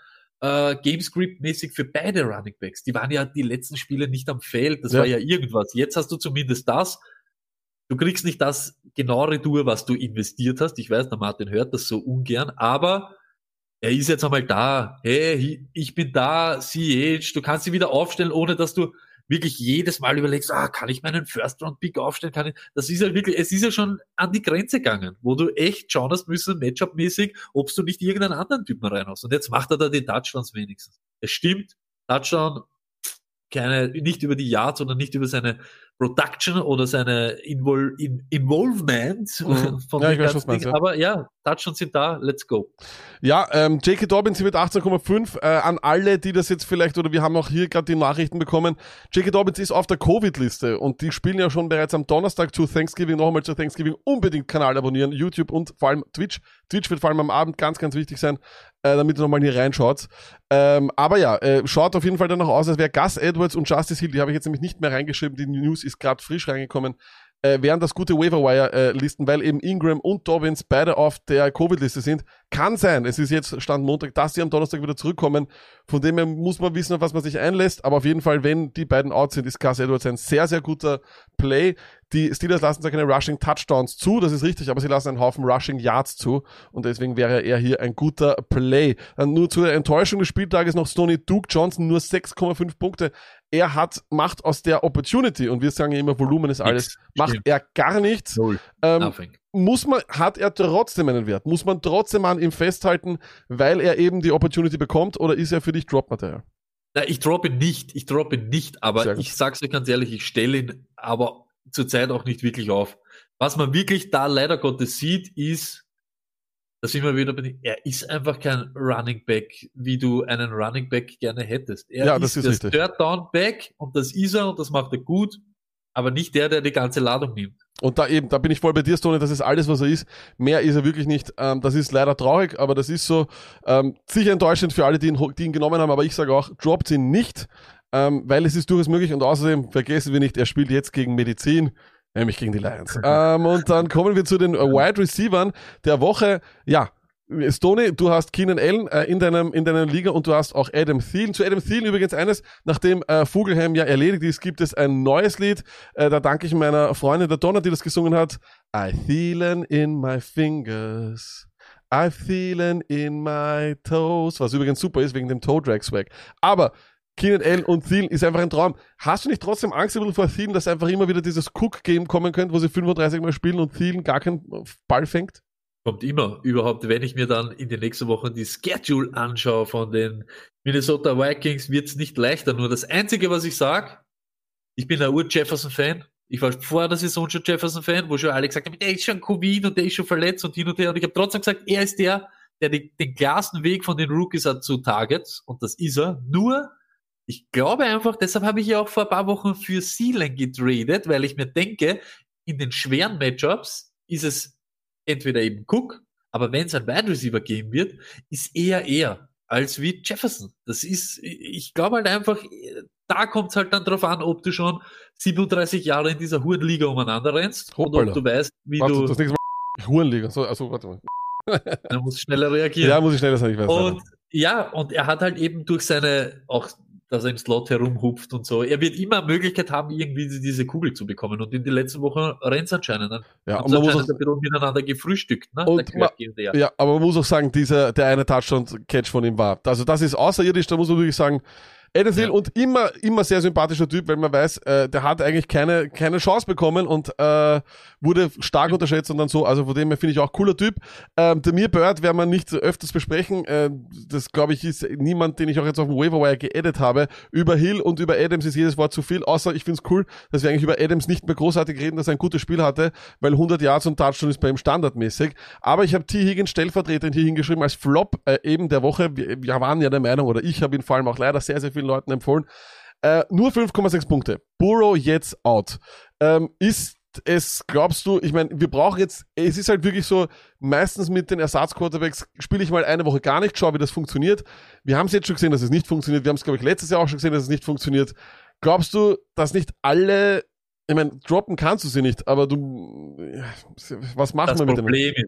Gamescript-mäßig für beide Running Backs. Die waren ja die letzten Spiele nicht am Feld. Das war ja irgendwas. Jetzt hast du zumindest das. Du kriegst nicht das genaue Retour, was du investiert hast. Ich weiß, der Martin hört das so ungern, aber er ist jetzt einmal da. Hey, ich bin da, CH. Du kannst sie wieder aufstellen, ohne dass du wirklich jedes Mal überlegst, kann ich meinen First-Round-Pick aufstellen? Das ist ja wirklich, es ist ja schon an die Grenze gegangen, wo du echt schauen hast müssen, Matchup-mäßig, ob du nicht irgendeinen anderen Typen reinhaust. Und jetzt macht er da die Touchdowns wenigstens. Es stimmt, Touchdown, nicht über die Yards, sondern nicht über seine Production oder seine Involvement. Mhm. Von ja, ich weiß, was meinst, ja. Aber ja, Touchdowns sind da, let's go. Ja, J.K. Dobbins mit 18,5. An alle, die das jetzt vielleicht, oder wir haben auch hier gerade die Nachrichten bekommen, J.K. Dobbins ist auf der Covid-Liste und die spielen ja schon bereits am Donnerstag zu Thanksgiving, nochmal zu Thanksgiving. Unbedingt Kanal abonnieren, YouTube und vor allem Twitch. Twitch wird vor allem am Abend ganz, ganz wichtig sein, damit ihr nochmal hier reinschaut. Aber ja, schaut auf jeden Fall danach aus, als wäre Gus Edwards und Justice Hill, die habe ich jetzt nämlich nicht mehr reingeschrieben, die News ist gerade frisch reingekommen, wären das gute Waiver-Wire-Listen, weil eben Ingram und Dobbins beide auf der Covid-Liste sind. Kann sein, es ist jetzt Stand Montag, dass sie am Donnerstag wieder zurückkommen. Von dem her muss man wissen, auf was man sich einlässt. Aber auf jeden Fall, wenn die beiden out sind, ist Gus Edwards ein sehr, sehr guter Play. Die Steelers lassen zwar keine Rushing-Touchdowns zu, das ist richtig, aber sie lassen einen Haufen Rushing-Yards zu und deswegen wäre er hier ein guter Play. Dann nur zur Enttäuschung des Spieltages noch Stoney Johnson, nur 6,5 Punkte. Er macht aus der Opportunity, und wir sagen ja immer, Volumen ist alles, macht er gar nichts. Null. Hat er trotzdem einen Wert? Muss man trotzdem an ihm festhalten, weil er eben die Opportunity bekommt, oder ist er für dich Drop-Material? Na, ich droppe nicht, aber ich sag's euch ganz ehrlich, ich stelle ihn aber zurzeit auch nicht wirklich auf. Was man wirklich da leider Gottes sieht, ist, dass ich mal wieder bin, er ist einfach kein Running Back, wie du einen Running Back gerne hättest. Er ist das Third Down Back und das ist er und das macht er gut, aber nicht der die ganze Ladung nimmt. Und da bin ich voll bei dir, Stone, das ist alles, was er ist. Mehr ist er wirklich nicht. Das ist leider traurig, aber das ist so. Sicher enttäuschend für alle, die ihn genommen haben, aber ich sage auch, droppt ihn nicht, weil es ist durchaus möglich. Und außerdem, vergessen wir nicht, er spielt jetzt gegen Medizin, nämlich gegen die Lions. Und dann kommen wir zu den Wide Receivern der Woche. Ja, Stoney, du hast Keenan Allen in deiner Liga und du hast auch Adam Thielen. Zu Adam Thielen übrigens eines, nachdem Fuglheim ja erledigt ist, gibt es ein neues Lied. Da danke ich meiner Freundin, der Donner, die das gesungen hat. I Thielen in my fingers. I Thielen in my toes. Was übrigens super ist, wegen dem Toe-Drag-Swag. Aber Keenan Allen und Thielen ist einfach ein Traum. Hast du nicht trotzdem Angst vor Thielen, dass einfach immer wieder dieses Cook-Game kommen könnte, wo sie 35 Mal spielen und Thielen gar keinen Ball fängt? Kommt immer. Überhaupt, wenn ich mir dann in den nächsten Wochen die Schedule anschaue von den Minnesota Vikings, wird's nicht leichter. Nur das Einzige, was ich sage, ich bin ein Ur-Jefferson-Fan. Ich war vor der Saison schon Jefferson-Fan, wo schon alle gesagt haben, der ist schon Covid und der ist schon verletzt und hin und her. Und ich habe trotzdem gesagt, er ist der den klarsten Weg von den Rookies hat zu Targets. Und das ist er. Nur, ich glaube einfach, deshalb habe ich ja auch vor ein paar Wochen für Thielen getradet, weil ich mir denke, in den schweren Matchups ist es entweder eben Cook, aber wenn es ein Wide Receiver geben wird, ist eher als wie Jefferson. Das ist, ich glaube halt einfach, da kommt es halt dann drauf an, ob du schon 37 Jahre in dieser Hurenliga umeinander rennst. Hoppala. Und ob du weißt, wie warte, du... Das nächste Mal Hurenliga. Also, warte mal. Da muss ich schneller reagieren. Ja, muss ich schneller sein, ich weiß. Und ja, und er hat halt eben durch seine, auch dass er im Slot herumhupft und so. Er wird immer Möglichkeit haben, irgendwie diese Kugel zu bekommen. Und in den letzten Wochen rennt es anscheinend. Ja, und man muss auch, ein bisschen miteinander gefrühstückt. Ne? Und ja, aber man muss auch sagen, der eine Touchdown-Catch von ihm war. Also das ist außerirdisch, da muss man wirklich sagen, Adam Thielen und immer sehr sympathischer Typ, weil man weiß, der hat eigentlich keine Chance bekommen und wurde stark unterschätzt und dann so. Also von dem her finde ich auch cooler Typ. Damir Bird werden wir nicht öfters besprechen. Das glaube ich ist niemand, den ich auch jetzt auf dem Waiverwire geaddet habe. Über Hill und über Adams ist jedes Wort zu viel, außer ich finde es cool, dass wir eigentlich über Adams nicht mehr großartig reden, dass er ein gutes Spiel hatte, weil 100 Yards und Touchdown ist bei ihm standardmäßig. Aber ich habe T Higgins stellvertretend hier hingeschrieben als Flop eben der Woche. Wir waren ja der Meinung, oder ich habe ihn vor allem auch leider sehr, sehr viel Leuten empfohlen. Nur 5,6 Punkte. Burrow jetzt out. Ist es, glaubst du, ich meine, wir brauchen jetzt, es ist halt wirklich so, meistens mit den Ersatz-Quarterbacks spiele ich mal eine Woche gar nicht, schau, wie das funktioniert. Wir haben es jetzt schon gesehen, dass es nicht funktioniert. Wir haben es, glaube ich, letztes Jahr auch schon gesehen, dass es nicht funktioniert. Glaubst du, dass nicht alle, ich meine, droppen kannst du sie nicht, aber du, was machen wir mit dem?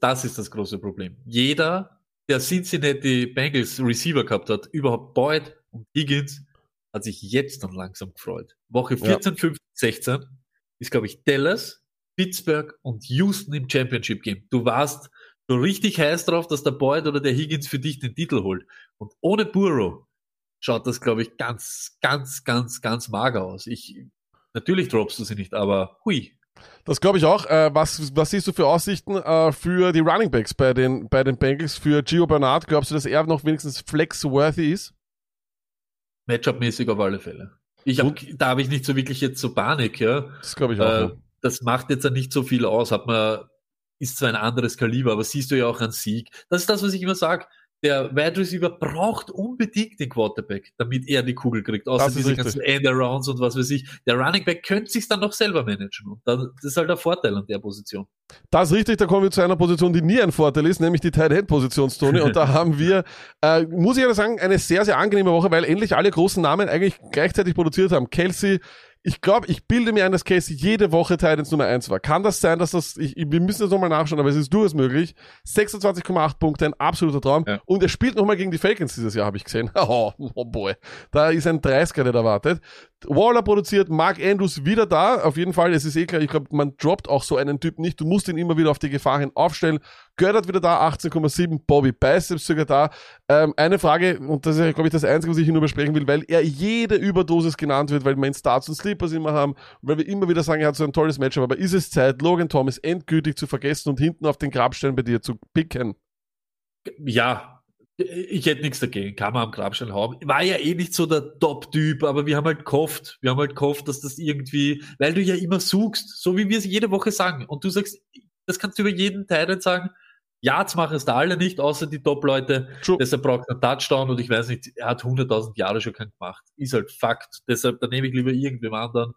Das ist das große Problem. Jeder, der Cincinnati Bengals Receiver gehabt hat, überhaupt Boyd und Higgins, hat sich jetzt dann langsam gefreut. Woche 14, 15, 16 ist, glaube ich, Dallas, Pittsburgh und Houston im Championship Game. Du warst so richtig heiß drauf, dass der Boyd oder der Higgins für dich den Titel holt. Und ohne Burrow schaut das, glaube ich, ganz mager aus. Natürlich droppst du sie nicht, aber hui. Das glaube ich auch. Was siehst du für Aussichten für die Running Backs bei den Bengals? Für Gio Bernard, glaubst du, dass er noch wenigstens flex-worthy ist? Matchup-mäßig auf alle Fälle. Da habe ich nicht so wirklich jetzt so Panik. Ja. Das glaube ich auch. Ja. Das macht jetzt nicht so viel aus. Ist zwar ein anderes Kaliber, aber siehst du ja auch einen Sieg. Das ist das, was ich immer sage. Der Wide Receiver braucht unbedingt den Quarterback, damit er die Kugel kriegt. Außer diese ganzen End-Arounds und was weiß ich. Der Running Back könnte sich dann noch selber managen. Und das ist halt der Vorteil an der Position. Das ist richtig, da kommen wir zu einer Position, die nie ein Vorteil ist, nämlich die Tight-End-Position, Stoney. Und da haben wir, muss ich ehrlich sagen, eine sehr, sehr angenehme Woche, weil endlich alle großen Namen eigentlich gleichzeitig produziert haben. Kelsey, ich glaube, ich bilde mir ein, dass Kelsey jede Woche Titans Nummer 1 war. Kann das sein, dass das, wir müssen das nochmal nachschauen, aber es ist durchaus möglich. 26,8 Punkte, ein absoluter Traum. Ja. Und er spielt nochmal gegen die Falcons dieses Jahr, habe ich gesehen. Oh boy. Da ist ein 30er, der erwartet. Waller produziert, Mark Andrews wieder da. Auf jeden Fall, es ist eh klar, ich glaube, man droppt auch so einen Typ nicht. Du musst ihn immer wieder auf die Gefahr hin aufstellen. Gördert wieder da, 18,7. Bobby Biceps sogar da. Eine Frage, und das ist, glaube ich, das Einzige, was ich nur besprechen will, weil er jede Überdosis genannt wird, weil wir in Starts und Sleepers immer haben, weil wir immer wieder sagen, er hat so ein tolles Matchup, aber ist es Zeit, Logan Thomas endgültig zu vergessen und hinten auf den Grabstein bei dir zu picken? Ja, ich hätte nichts dagegen, kann man am Grabstein hauen. War ja eh nicht so der Top-Typ, aber wir haben halt gehofft, dass das irgendwie, weil du ja immer suchst, so wie wir es jede Woche sagen, und du sagst, das kannst du über jeden Teil sagen, ja, jetzt machen es da alle nicht, außer die Top-Leute. True. Deshalb braucht er einen Touchdown und ich weiß nicht, er hat 100.000 Jahre schon keinen gemacht. Ist halt Fakt. Deshalb, da nehme ich lieber irgendwem anderen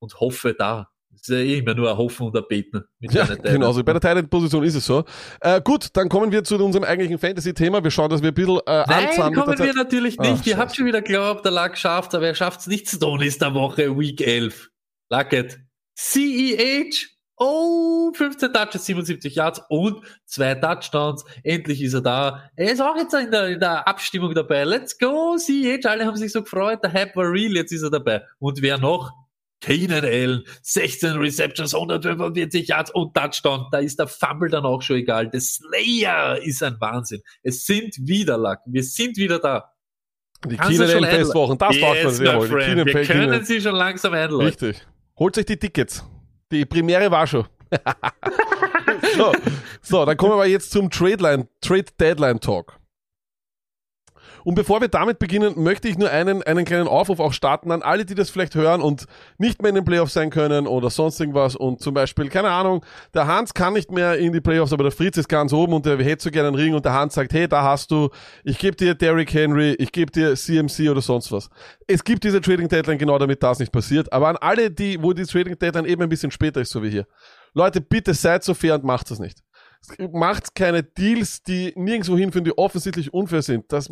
und hoffe da. Das ist ja immer nur ein Hoffen und ein Beten. Ja, genau so. Bei der Tight-End-Position ist es so. Gut, dann kommen wir zu unserem eigentlichen Fantasy-Thema. Wir schauen, dass wir ein bisschen anzahlen. Nein, kommen wir natürlich nicht. Ihr habt schon wieder geglaubt, der Luck schafft, aber er schafft es nicht. Stone ist der Woche, Week 11. Luckett. CEH. Oh, 15 Touches, 77 Yards und 2 Touchdowns. Endlich ist er da. Er ist auch jetzt in der Abstimmung dabei. Let's go, CH. Alle haben sich so gefreut. Der Hype war real. Jetzt ist er dabei. Und wer noch? Keenan Allen. 16 Receptions, 145 Yards und Touchdown. Da ist der Fumble dann auch schon egal. Der Slayer ist ein Wahnsinn. Es sind wieder Luck. Wir sind wieder da. Die Keenan Allen Festwochen. Das braucht man sehr wohl. Wir können sie schon langsam einladen. Richtig. Holt euch die Tickets. Die Premiere war schon. So, dann kommen wir aber jetzt zum Trade Deadline Talk. Und bevor wir damit beginnen, möchte ich nur einen kleinen Aufruf auch starten an alle, die das vielleicht hören und nicht mehr in den Playoffs sein können oder sonst irgendwas und zum Beispiel, keine Ahnung, der Hans kann nicht mehr in die Playoffs, aber der Fritz ist ganz oben und der hätte so gerne einen Ring und der Hans sagt, hey, da hast du, ich gebe dir Derrick Henry, ich gebe dir CMC oder sonst was. Es gibt diese Trading Deadline genau, damit das nicht passiert, aber an alle, die, wo die Trading Deadline eben ein bisschen später ist, so wie hier. Leute, bitte seid so fair und macht das nicht. Macht keine Deals, die nirgendwo hinführen, die offensichtlich unfair sind. Das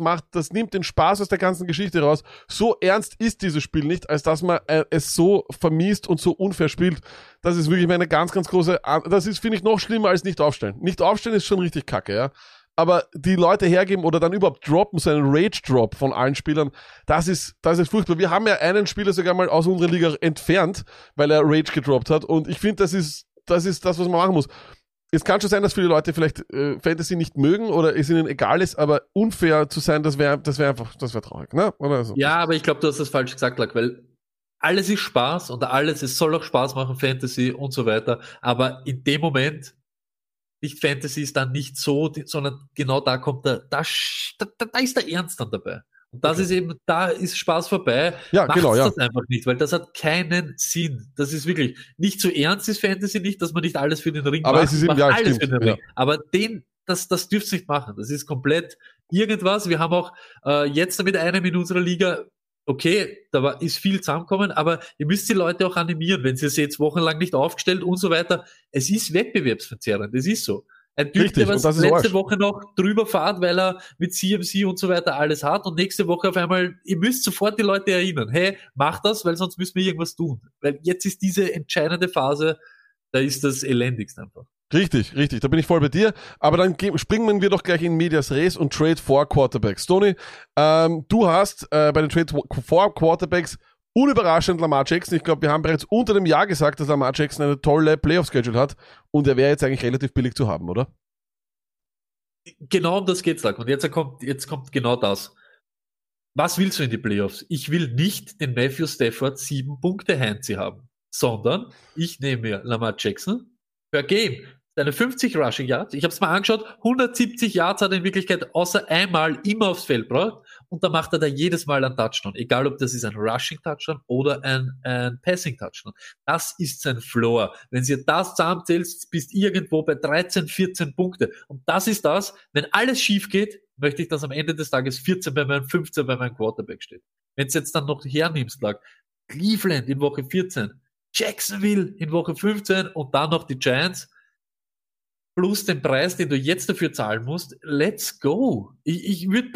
nimmt den Spaß aus der ganzen Geschichte raus. So ernst ist dieses Spiel nicht, als dass man es so vermisst und so unfair spielt. Das ist wirklich meine ganz, ganz große, das ist, finde ich, noch schlimmer als nicht aufstellen. Nicht aufstellen ist schon richtig kacke, ja. Aber die Leute hergeben oder dann überhaupt droppen, so einen Rage-Drop von allen Spielern, das ist furchtbar. Wir haben ja einen Spieler sogar mal aus unserer Liga entfernt, weil er Rage gedroppt hat und ich finde, das ist das, was man machen muss. Es kann schon sein, dass viele Leute vielleicht Fantasy nicht mögen oder es ihnen egal ist, aber unfair zu sein, das wäre traurig, ne? Oder so. Ja, aber ich glaube, du hast das falsch gesagt, Lack, weil alles ist Spaß und alles, es soll auch Spaß machen, Fantasy und so weiter, aber in dem Moment, nicht Fantasy ist dann nicht so, sondern genau da kommt da ist der Ernst dann dabei. Und das ist eben, da ist Spaß vorbei. Ja, macht's genau, ja. Das einfach nicht, weil das hat keinen Sinn. Das ist wirklich, nicht so ernst ist Fantasy nicht, dass man nicht alles für den Ring macht. Aber es ist eben, ja, alles stimmt, für den Ring. Ja. Aber das dürft's nicht machen. Das ist komplett irgendwas. Wir haben auch jetzt mit einem in unserer Liga, okay, ist viel zusammengekommen, aber ihr müsst die Leute auch animieren, wenn sie es jetzt wochenlang nicht aufgestellt und so weiter. Es ist wettbewerbsverzerrend, es ist so. Ein Typ, der was letzte Woche noch drüber fährt, weil er mit CMC und so weiter alles hat und nächste Woche auf einmal, ihr müsst sofort die Leute erinnern, hey, mach das, weil sonst müssen wir irgendwas tun. Weil jetzt ist diese entscheidende Phase, da ist das elendigst einfach. Richtig, da bin ich voll bei dir, aber dann springen wir doch gleich in Medias Res und Trade for Quarterbacks. Stoney, du hast bei den Trade for Quarterbacks Unüberraschend Lamar Jackson. Ich glaube, wir haben bereits unter dem Jahr gesagt, dass Lamar Jackson eine tolle Playoff-Schedule hat und er wäre jetzt eigentlich relativ billig zu haben, oder? Genau um das geht's, Lack. Und jetzt kommt genau das. Was willst du in die Playoffs? Ich will nicht den Matthew Stafford 7 Punkte Heinzi haben, sondern ich nehme mir Lamar Jackson per Game. Seine 50 Rushing Yards, ich habe es mal angeschaut, 170 Yards hat er in Wirklichkeit außer einmal immer aufs Feld gebracht und da macht er da jedes Mal einen Touchdown. Egal, ob das ist ein Rushing-Touchdown oder ein Passing-Touchdown. Das ist sein Floor. Wenn du das zusammenzählst, bist irgendwo bei 13, 14 Punkte. Und das ist das, wenn alles schief geht, möchte ich, dass am Ende des Tages 14 bei meinem 15 bei meinem Quarterback steht. Wenn du jetzt dann noch hernimmst, lag Cleveland in Woche 14, Jacksonville in Woche 15 und dann noch die Giants, plus den Preis, den du jetzt dafür zahlen musst, let's go. Ich würde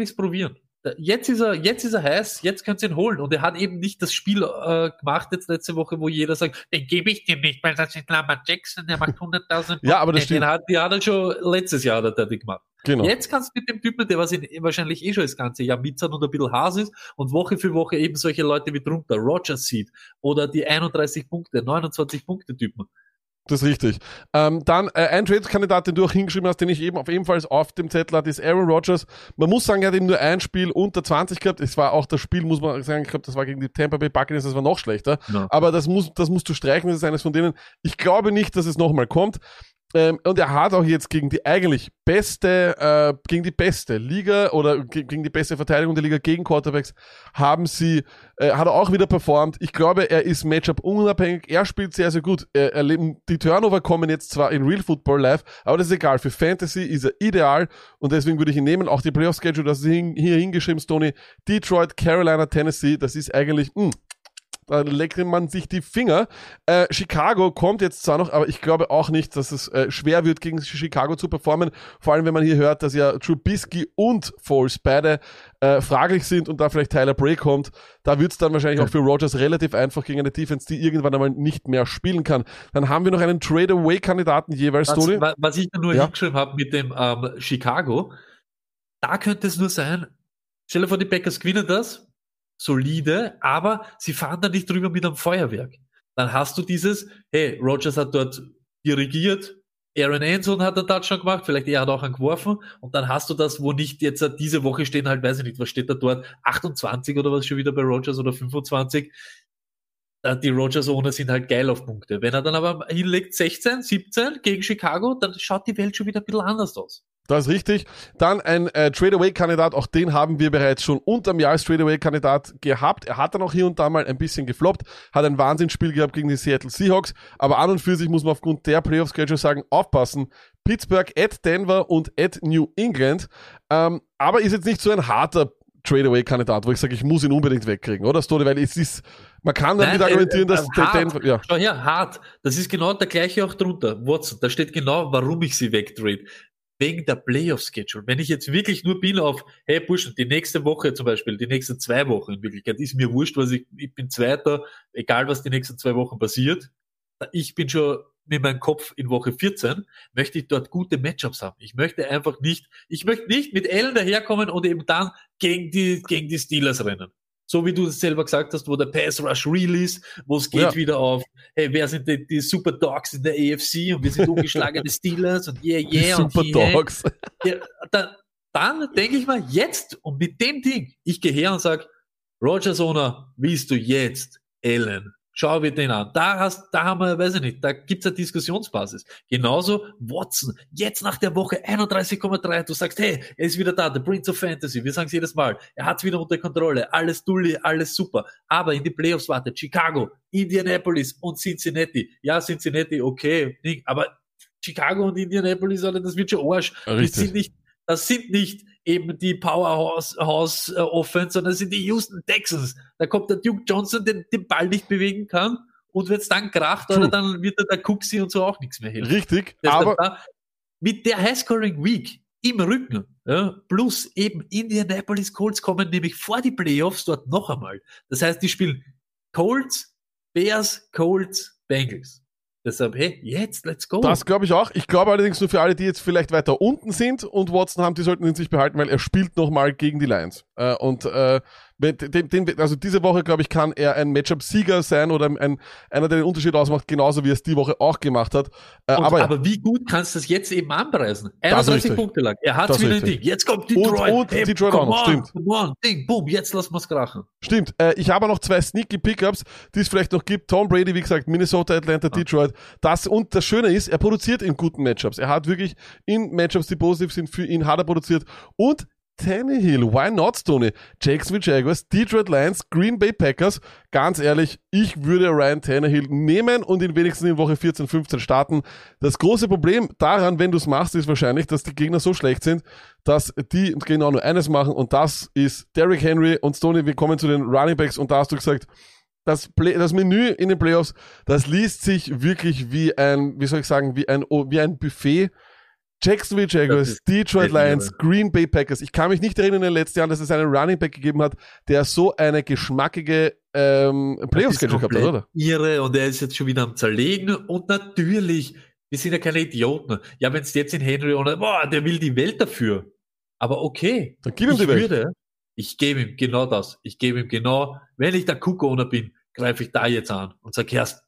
es probieren. Jetzt ist er heiß, jetzt kannst du ihn holen. Und er hat eben nicht das Spiel gemacht jetzt letzte Woche, wo jeder sagt, den gebe ich dir nicht, weil das ist Lamar Jackson, der macht 100.000. Ja, aber das stimmt. Die hat er schon letztes Jahr die gemacht. Genau. Jetzt kannst du mit dem Typen, der was wahrscheinlich eh schon das ganze Jahr mitzahlt und ein bisschen Has ist und Woche für Woche eben solche Leute wie drunter, Rodgers sieht oder die 31 Punkte, 29 Punkte Typen. Das ist richtig. Dann ein Trade-Kandidat, den du auch hingeschrieben hast, den ich eben ebenfalls auf dem Zettel hatte, ist Aaron Rodgers. Man muss sagen, er hat eben nur ein Spiel unter 20 gehabt. Es war auch das Spiel, muss man sagen, ich glaube, das war gegen die Tampa Bay Buccaneers, das war noch schlechter. Ja. Aber das musst du streichen, das ist eines von denen. Ich glaube nicht, dass es nochmal kommt. Und er hat auch jetzt gegen die eigentlich beste Liga oder gegen die beste Verteidigung der Liga gegen Quarterbacks hat er auch wieder performt. Ich glaube, er ist Matchup unabhängig. Er spielt sehr, sehr gut. Die Turnover kommen jetzt zwar in Real Football Live, aber das ist egal. Für Fantasy ist er ideal und deswegen würde ich ihn nehmen. Auch die Playoff-Schedule, das ist hier hingeschrieben, Stoney. Detroit, Carolina, Tennessee, das ist eigentlich... Da legt man sich die Finger. Chicago kommt jetzt zwar noch, aber ich glaube auch nicht, dass es schwer wird, gegen Chicago zu performen. Vor allem, wenn man hier hört, dass ja Trubisky und Foles beide fraglich sind und da vielleicht Tyler Bray kommt. Da wird es dann wahrscheinlich auch für Rodgers relativ einfach gegen eine Defense, die irgendwann einmal nicht mehr spielen kann. Dann haben wir noch einen Trade-Away-Kandidaten jeweils, Tony. Was ich nur hingeschrieben habe mit dem Chicago, da könnte es nur sein, stell dir vor, die Packers gewinnen das, solide, aber sie fahren da nicht drüber mit einem Feuerwerk. Dann hast du dieses, hey, Rodgers hat dort dirigiert, Aaron Anson hat einen Touchdown gemacht, vielleicht er hat auch einen geworfen und dann hast du das, wo nicht jetzt diese Woche stehen halt, weiß ich nicht, was steht da dort, 28 oder was schon wieder bei Rodgers oder 25. Die Rodgers ohne sind halt geil auf Punkte. Wenn er dann aber hinlegt 16, 17 gegen Chicago, dann schaut die Welt schon wieder ein bisschen anders aus. Das ist richtig. Dann ein Trade-Away-Kandidat, auch den haben wir bereits schon unterm Jahr als Trade-Away-Kandidat gehabt. Er hat dann auch hier und da mal ein bisschen gefloppt, hat ein Wahnsinnsspiel gehabt gegen die Seattle Seahawks, aber an und für sich muss man aufgrund der Playoff-Schedule sagen, aufpassen, Pittsburgh at Denver und at New England, aber ist jetzt nicht so ein harter Trade-Away-Kandidat, wo ich sage, ich muss ihn unbedingt wegkriegen, oder Stoney? Weil es ist, man kann damit argumentieren, dass Denver... Ja. Schau her, hart. Das ist genau der gleiche auch drunter. Watson, da steht genau, warum ich sie wegtrade. Wegen der Playoff-Schedule. Wenn ich jetzt wirklich nur bin auf, hey Burschen, die nächste Woche zum Beispiel, die nächsten 2 Wochen in Wirklichkeit, ist mir wurscht, was ich bin Zweiter, egal was die nächsten 2 Wochen passiert. Ich bin schon mit meinem Kopf in Woche 14, möchte ich dort gute Matchups haben. Ich möchte nicht mit Allen daherkommen und eben dann gegen die Steelers rennen. So wie du es selber gesagt hast, wo der Pass-Rush real ist, wo es geht wieder auf, hey, wer sind die Super Dogs in der AFC und wir sind ungeschlagene Steelers und yeah und Super Dogs. Yeah. Dann denke ich mal, jetzt und mit dem Ding, ich gehe her und sage, Rodgers Owner, willst du jetzt Allen? Schau wir den an. Da gibt's eine Diskussionsbasis. Genauso Watson. Jetzt nach der Woche 31,3. Du sagst, hey, er ist wieder da, der Prince of Fantasy. Wir sagen es jedes Mal. Er hat's wieder unter Kontrolle. Alles Dulli, alles super. Aber in die Playoffs wartet Chicago, Indianapolis und Cincinnati. Ja, Cincinnati, okay. Aber Chicago und Indianapolis, das wird schon Arsch. Richtig. Das sind nicht eben die Powerhouse-Offense, sondern das sind die Houston Texans. Da kommt der Duke Johnson, den Ball nicht bewegen kann und wenn es dann kracht, oder dann wird der Cooksy und so auch nichts mehr helfen. Richtig, aber mit der High-Scoring-Week im Rücken, ja, plus eben Indianapolis Colts kommen nämlich vor die Playoffs dort noch einmal. Das heißt, die spielen Colts, Bears, Colts, Bengals. Deshalb, hey, jetzt, let's go. Das glaube ich auch. Ich glaube allerdings nur für alle, die jetzt vielleicht weiter unten sind und Watson haben, die sollten ihn sich behalten, weil er spielt nochmal gegen die Lions. Und Also diese Woche, glaube ich, kann er ein Matchup-Sieger sein oder einer, der den Unterschied ausmacht, genauso wie er es die Woche auch gemacht hat. Aber wie gut kannst du das jetzt eben anpreisen? 31 Punkte lang. Er hat wieder ein Ding. Jetzt kommt Detroit. Und hey, Detroit auch noch. Stimmt. Ding, boom, jetzt lassen wir es krachen. Stimmt. Ich habe noch zwei sneaky Pickups, die es vielleicht noch gibt. Tom Brady, wie gesagt, Minnesota, Atlanta, Detroit. Und das Schöne ist, er produziert in guten Matchups. Er hat wirklich in Matchups, die positiv sind, für ihn hat er produziert. Und Tannehill, why not, Tony? Jacksonville Jaguars, Detroit Lions, Green Bay Packers. Ganz ehrlich, ich würde Ryan Tannehill nehmen und ihn wenigstens in Woche 14, 15 starten. Das große Problem daran, wenn du es machst, ist wahrscheinlich, dass die Gegner so schlecht sind, dass die genau nur eines machen, und das ist Derrick Henry. Und Tony, wir kommen zu den Running Backs, und da hast du gesagt, das Menü in den Playoffs, das liest sich wirklich wie ein Buffet. Jacksonville Jaguars, Detroit Lions, Green Bay Packers. Ich kann mich nicht erinnern in den letzten Jahren, dass es einen Running Back gegeben hat, der so eine geschmackige Playoff-Schedule gehabt hat, oder? Irre, und er ist jetzt schon wieder am Zerlegen. Und natürlich, wir sind ja keine Idioten. Ja, wenn es jetzt in Henry oder der will die Welt dafür. Aber okay, dann gib ihm die Welt. Ich gebe ihm genau das. Ich gebe ihm genau, wenn ich der Cook-Owner bin, greife ich da jetzt an und sage, Kerst,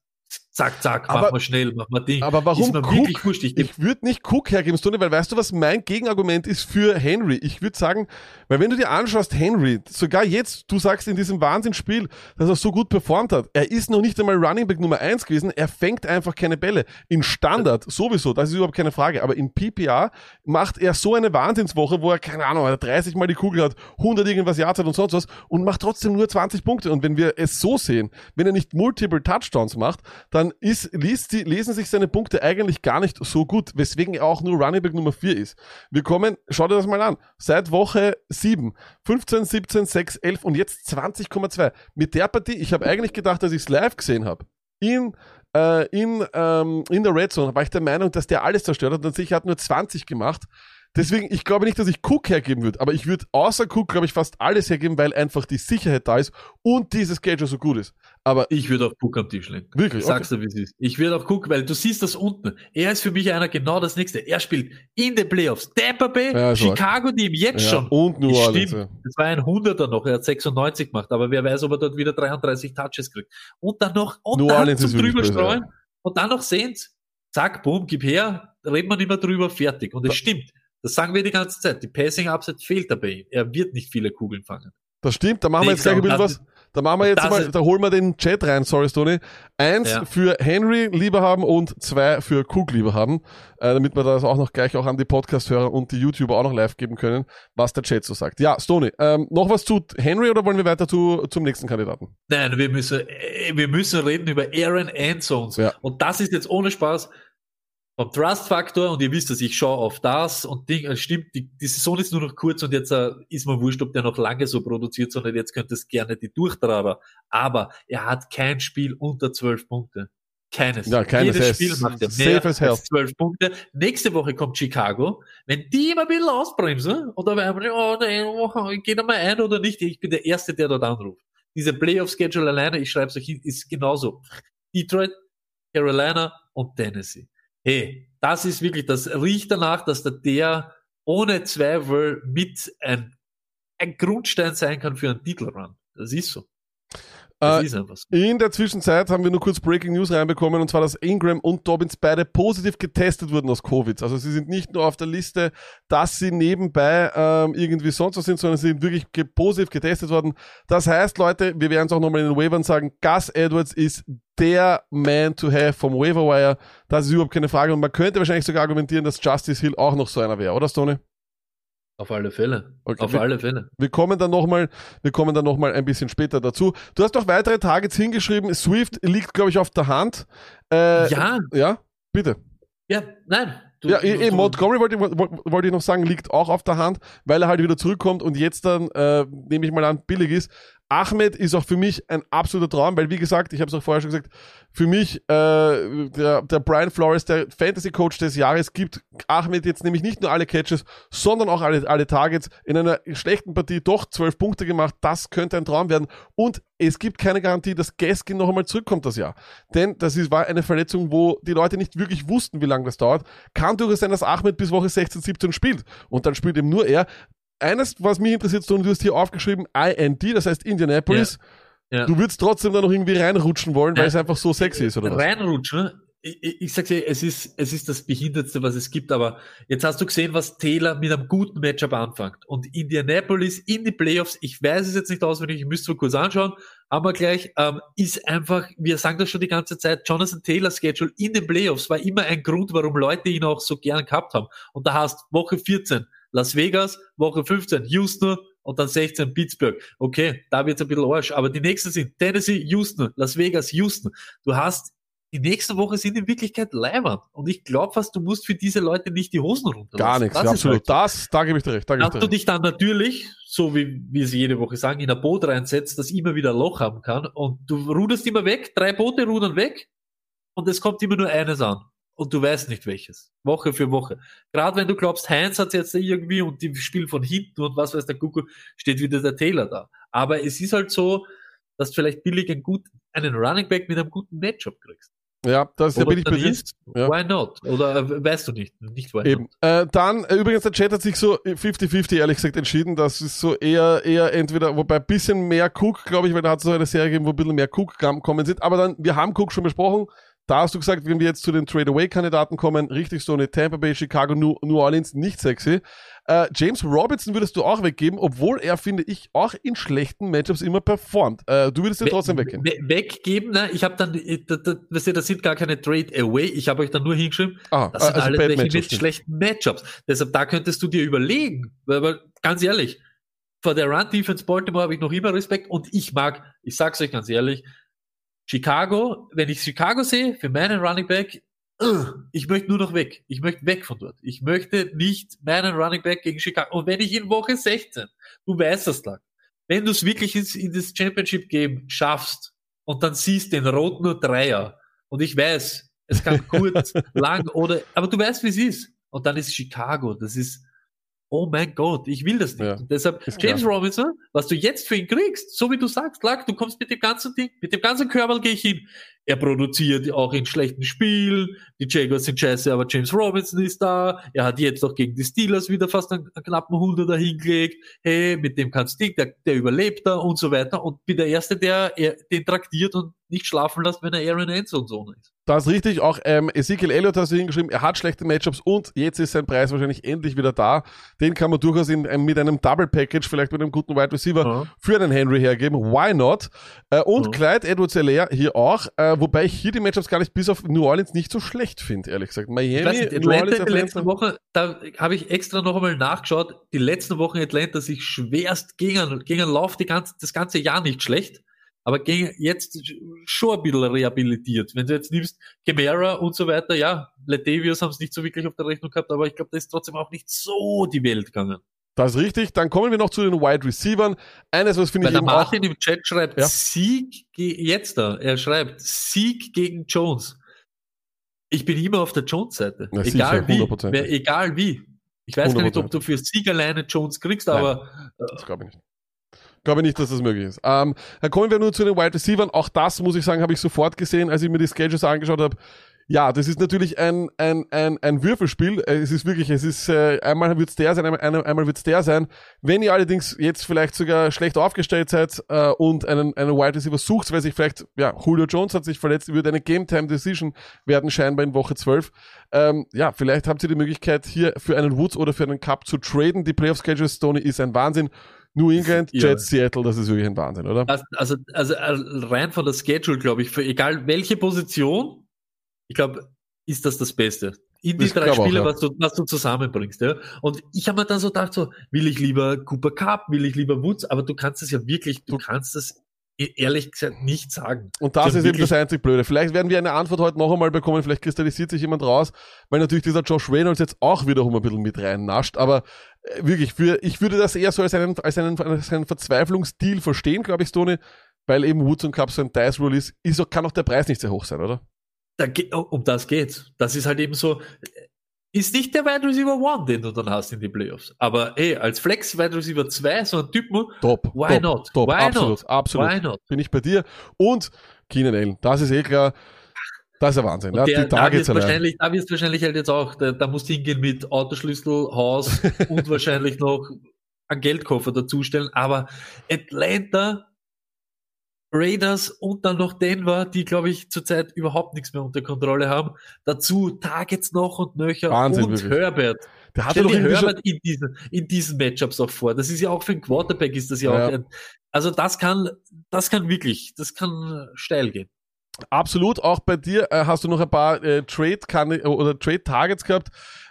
zack, zack, mach mal schnell, mach mal Ding. Aber warum Cook? Ich würde nicht Cook hergeben, Stoney, weil weißt du, was mein Gegenargument ist für Henry? Ich würde sagen, weil wenn du dir anschaust, Henry, sogar jetzt, du sagst in diesem Wahnsinnsspiel, dass er so gut performt hat, er ist noch nicht einmal Running Back Nummer 1 gewesen, er fängt einfach keine Bälle. In Standard sowieso, das ist überhaupt keine Frage, aber in PPR macht er so eine Wahnsinnswoche, wo er, keine Ahnung, 30 Mal die Kugel hat, 100 irgendwas Yards hat und sonst was und macht trotzdem nur 20 Punkte. Und wenn wir es so sehen, wenn er nicht Multiple Touchdowns macht, dann lesen sich seine Punkte eigentlich gar nicht so gut, weswegen er auch nur Running Back Nummer 4 ist. Wir kommen, schau dir das mal an, seit Woche 7, 15, 17, 6, 11 und jetzt 20,2. Mit der Partie, ich habe eigentlich gedacht, dass ich es live gesehen habe, in der Red Zone, war ich der Meinung, dass der alles zerstört hat und sicher hat nur 20 gemacht. Deswegen, ich glaube nicht, dass ich Cook hergeben würde, aber ich würde außer Cook, glaube ich, fast alles hergeben, weil einfach die Sicherheit da ist und dieses Gage so gut ist. Aber ich würde auch Cook am Tisch legen. Wirklich? Okay. Sagst du, wie es ist. Ich würde auch Cook, weil du siehst das unten. Er ist für mich einer genau das Nächste. Er spielt in den Playoffs. Tampa Bay, ja, Chicago, die ihm jetzt schon. Und New Orleans. Stimmt. Das war ein 100er noch. Er hat 96 gemacht, aber wer weiß, ob er dort wieder 33 Touches kriegt. Und dann noch, und New Orleans zum drüberstreuen. Ja. Und dann noch Saints. Zack, boom, gib her. Reden wir nicht mehr drüber. Fertig. Und es stimmt. Das sagen wir die ganze Zeit. Die Passing-Upside fehlt dabei. Er wird nicht viele Kugeln fangen. Das stimmt. Da machen wir jetzt gleich ein bisschen was. Da holen wir den Chat rein. Sorry, Stoney. 1 für Henry lieber haben und 2 für Cook lieber haben. Damit wir das auch noch gleich auch an die Podcast-Hörer und die YouTuber auch noch live geben können, was der Chat so sagt. Ja, Stoney, noch was zu Henry oder wollen wir weiter zum nächsten Kandidaten? Nein, wir müssen reden über Aaron Enzones. Ja. Und das ist jetzt ohne Spaß. Vom Trust-Faktor, und ihr wisst das, ich schaue auf das und Ding, stimmt, die Saison ist nur noch kurz und jetzt ist mir wurscht, ob der noch lange so produziert, sondern jetzt könnte es gerne die Durchtraber. Aber er hat kein Spiel unter 12 Punkte. Keines. Ja, keines. Jedes Spiel macht er mehr als 12 Punkte. Nächste Woche kommt Chicago. Wenn die immer ein bisschen ausbremsen und dann einfach, geht er mal ein oder nicht, ich bin der Erste, der dort anruft. Diese Playoff-Schedule alleine, ich schreibe es euch hin, ist genauso. Detroit, Carolina und Tennessee. Hey, das ist wirklich, das riecht danach, dass der ohne Zweifel mit ein Grundstein sein kann für einen Titelrun. Das ist so. In der Zwischenzeit haben wir nur kurz Breaking News reinbekommen, und zwar, dass Ingram und Dobbins beide positiv getestet wurden aus Covid. Also sie sind nicht nur auf der Liste, dass sie nebenbei irgendwie sonst was sind, sondern sie sind wirklich positiv getestet worden. Das heißt, Leute, wir werden es auch nochmal in den Waivern sagen, Gus Edwards ist der Man to have vom Waiver Wire. Das ist überhaupt keine Frage, und man könnte wahrscheinlich sogar argumentieren, dass Justice Hill auch noch so einer wäre, oder Stoney? Auf alle Fälle. Okay. Auf alle Fälle. Wir kommen dann nochmal ein bisschen später dazu. Du hast noch weitere Targets hingeschrieben. Swift liegt, glaube ich, auf der Hand. Ja, bitte. Ja, nein. Montgomery wollte ich noch sagen, liegt auch auf der Hand, weil er halt wieder zurückkommt und jetzt dann, nehme ich mal an, billig ist. Ahmed ist auch für mich ein absoluter Traum, weil, wie gesagt, ich habe es auch vorher schon gesagt, für mich der Brian Flores, der Fantasy-Coach des Jahres, gibt Ahmed jetzt nämlich nicht nur alle Catches, sondern auch alle Targets. In einer schlechten Partie doch 12 Punkte gemacht, das könnte ein Traum werden. Und es gibt keine Garantie, dass Gaskin noch einmal zurückkommt das Jahr. Denn das war eine Verletzung, wo die Leute nicht wirklich wussten, wie lange das dauert. Kann durchaus sein, dass Ahmed bis Woche 16, 17 spielt. Und dann spielt eben nur er. eines, was mich interessiert, Stone, du hast hier aufgeschrieben, IND, das heißt Indianapolis. Ja. Du würdest trotzdem da noch irgendwie reinrutschen wollen, weil es einfach so sexy ist, oder was? Reinrutschen? Ich sag's dir, es ist das Behindertste, was es gibt, aber jetzt hast du gesehen, was Taylor mit einem guten Matchup anfängt. Und Indianapolis in die Playoffs, ich weiß es jetzt nicht auswendig, ich müsste es kurz anschauen, aber gleich, ist einfach, wir sagen das schon die ganze Zeit, Jonathan Taylor Schedule in den Playoffs war immer ein Grund, warum Leute ihn auch so gern gehabt haben. Und da hast Woche 14 Las Vegas, Woche 15 Houston und dann 16 Pittsburgh. Okay, da wird's ein bisschen Arsch, aber die nächsten sind Tennessee, Houston, Las Vegas, Houston. Du hast die nächste Woche sind in Wirklichkeit Leihwand. Und ich glaube fast, du musst für diese Leute nicht die Hosen runter. Gar nichts, ja, absolut. Da gebe ich dir recht. Dass du dich dann natürlich, so wie wir es jede Woche sagen, in ein Boot reinsetzt, das immer wieder ein Loch haben kann. Und du ruderst immer weg, 3 Boote rudern weg. Und es kommt immer nur eines an. Und du weißt nicht welches. Woche für Woche. Gerade wenn du glaubst, Heinz hat es jetzt irgendwie und die spielen von hinten und was weiß der Kuckuck, steht wieder der Taylor da. Aber es ist halt so, dass du vielleicht billig einen Running Back mit einem guten Matchup kriegst. Ja, das bin ich bewusst. Ja. Why not? Oder weißt du nicht why eben. Not. Dann, übrigens, der Chat hat sich so 50-50 ehrlich gesagt entschieden. Das ist so eher entweder, wobei ein bisschen mehr Cook, glaube ich, weil da hat es so eine Serie gegeben, wo ein bisschen mehr Cook kommen sind. Aber dann, wir haben Cook schon besprochen. Da hast du gesagt, wenn wir jetzt zu den Trade-Away-Kandidaten kommen, richtig so eine Tampa Bay, Chicago, New Orleans, nicht sexy. James Robinson würdest du auch weggeben, obwohl er, finde ich, auch in schlechten Matchups immer performt. Du würdest ihn trotzdem weggeben. Weggeben? Ne? Ich habe dann, weißt du, das sind gar keine Trade-Away. Ich habe euch dann nur hingeschrieben, das sind also alle welche mit schlechten Matchups. Deshalb, da könntest du dir überlegen. Aber ganz ehrlich, vor der Run-Defense Baltimore habe ich noch immer Respekt und ich sag's euch ganz ehrlich, Chicago, wenn ich Chicago sehe, für meinen Running Back, ich möchte nur noch weg. Ich möchte weg von dort. Ich möchte nicht meinen Running Back gegen Chicago. Und wenn ich in Woche 16, du weißt das lang, wenn du es wirklich in das Championship-Game schaffst und dann siehst den roten Dreier und ich weiß, es kann kurz, lang oder, aber du weißt, wie es ist. Und dann ist Chicago, das ist, oh mein Gott, ich will das nicht. Ja, und deshalb, James Robinson, was du jetzt für ihn kriegst, so wie du sagst, Lack, du kommst mit dem ganzen Ding, mit dem ganzen Körperl gehe ich hin. Er produziert auch in schlechten Spielen, die Jaguars sind scheiße, aber James Robinson ist da, er hat jetzt auch gegen die Steelers wieder fast einen knappen 100er hingelegt, hey, mit dem kannst du Ding, der überlebt da und so weiter und bin der Erste, der den traktiert und nicht schlafen lässt, wenn er Aaron Enzo und so ist. Das ist richtig, auch Ezekiel Elliott hast du hingeschrieben, er hat schlechte Matchups und jetzt ist sein Preis wahrscheinlich endlich wieder da. Den kann man durchaus mit einem Double Package, vielleicht mit einem guten Wide Receiver für einen Henry hergeben, why not? Clyde Edwards-Helaire hier auch, wobei ich hier die Matchups gar nicht bis auf New Orleans nicht so schlecht finde, ehrlich gesagt. Miami, New Orleans, Atlanta. Letzte Woche, da habe ich extra noch einmal nachgeschaut, die letzten Wochen Atlanta sich schwerst gegen einen Lauf das ganze Jahr nicht schlecht. Aber jetzt schon ein bisschen rehabilitiert. Wenn du jetzt nimmst, Camara und so weiter, ja, Latavius haben es nicht so wirklich auf der Rechnung gehabt, aber ich glaube, da ist trotzdem auch nicht so die Welt gegangen. Das ist richtig. Dann kommen wir noch zu den Wide Receivern. Eines, was finde ich eben Martin auch... im Chat schreibt, Sieg jetzt da. Er schreibt, Sieg gegen Jones. Ich bin immer auf der Jones-Seite. Ja, egal wie. Egal wie. Ich weiß gar nicht, ob du für Sieg alleine Jones kriegst, aber... Nein, das glaube ich nicht. Ich glaube nicht, dass das möglich ist. Dann kommen wir nur zu den Wide Receivers. Auch das, muss ich sagen, habe ich sofort gesehen, als ich mir die Schedules angeschaut habe. Ja, das ist natürlich ein Würfelspiel. Es ist einmal wird's der sein, einmal wird's der sein. Wenn ihr allerdings jetzt vielleicht sogar schlecht aufgestellt seid, und einen Wide Receiver sucht, weil sich vielleicht, Julio Jones hat sich verletzt, wird eine Game-Time-Decision werden scheinbar in Woche 12. Vielleicht habt ihr die Möglichkeit, hier für einen Woods oder für einen Cup zu traden. Die Playoff-Schedules, Stoney, ist ein Wahnsinn. New England, Jets, Seattle, das ist wirklich ein Wahnsinn, oder? Also rein von der Schedule, glaube ich, für egal welche Position, ich glaube, ist das Beste. In die 3 Spiele, auch, was du zusammenbringst. Ja? Und ich habe mir dann so gedacht, will ich lieber Cooper Cup, will ich lieber Woods, aber du kannst es ja wirklich, du kannst es ehrlich gesagt nicht sagen. Und das ist eben das einzig Blöde. Vielleicht werden wir eine Antwort heute noch einmal bekommen, vielleicht kristallisiert sich jemand raus, weil natürlich dieser Josh Reynolds jetzt auch wiederum ein bisschen mit rein nascht, aber wirklich, ich würde das eher so als einen Verzweiflungsdeal verstehen, glaube ich, Stoney, weil eben Woods und Cup so ein Dice-Roll ist, kann auch der Preis nicht sehr hoch sein, oder? Um das geht's. Das ist halt eben so, ist nicht der Wide Receiver 1, den du dann hast in die Playoffs. Aber als Flex Wide Receiver 2, so ein Typen, why not? Bin ich bei dir. Und Keenan Allen, das ist klar. Das ist ein Wahnsinn. Da wirst du wahrscheinlich halt jetzt auch, da musst du hingehen mit Autoschlüssel, Haus und wahrscheinlich noch einen Geldkoffer dazustellen, aber Atlanta, Raiders und dann noch Denver, die, glaube ich, zurzeit überhaupt nichts mehr unter Kontrolle haben. Dazu Targets noch und nöcher. Wahnsinn, und wirklich. Herbert. Der hatte doch Herbert in diesen Matchups auch vor. Das ist ja auch für einen Quarterback, ist das ja auch ein, also das kann steil gehen. Absolut. Auch bei dir hast du noch ein paar Trade-Targets gehabt.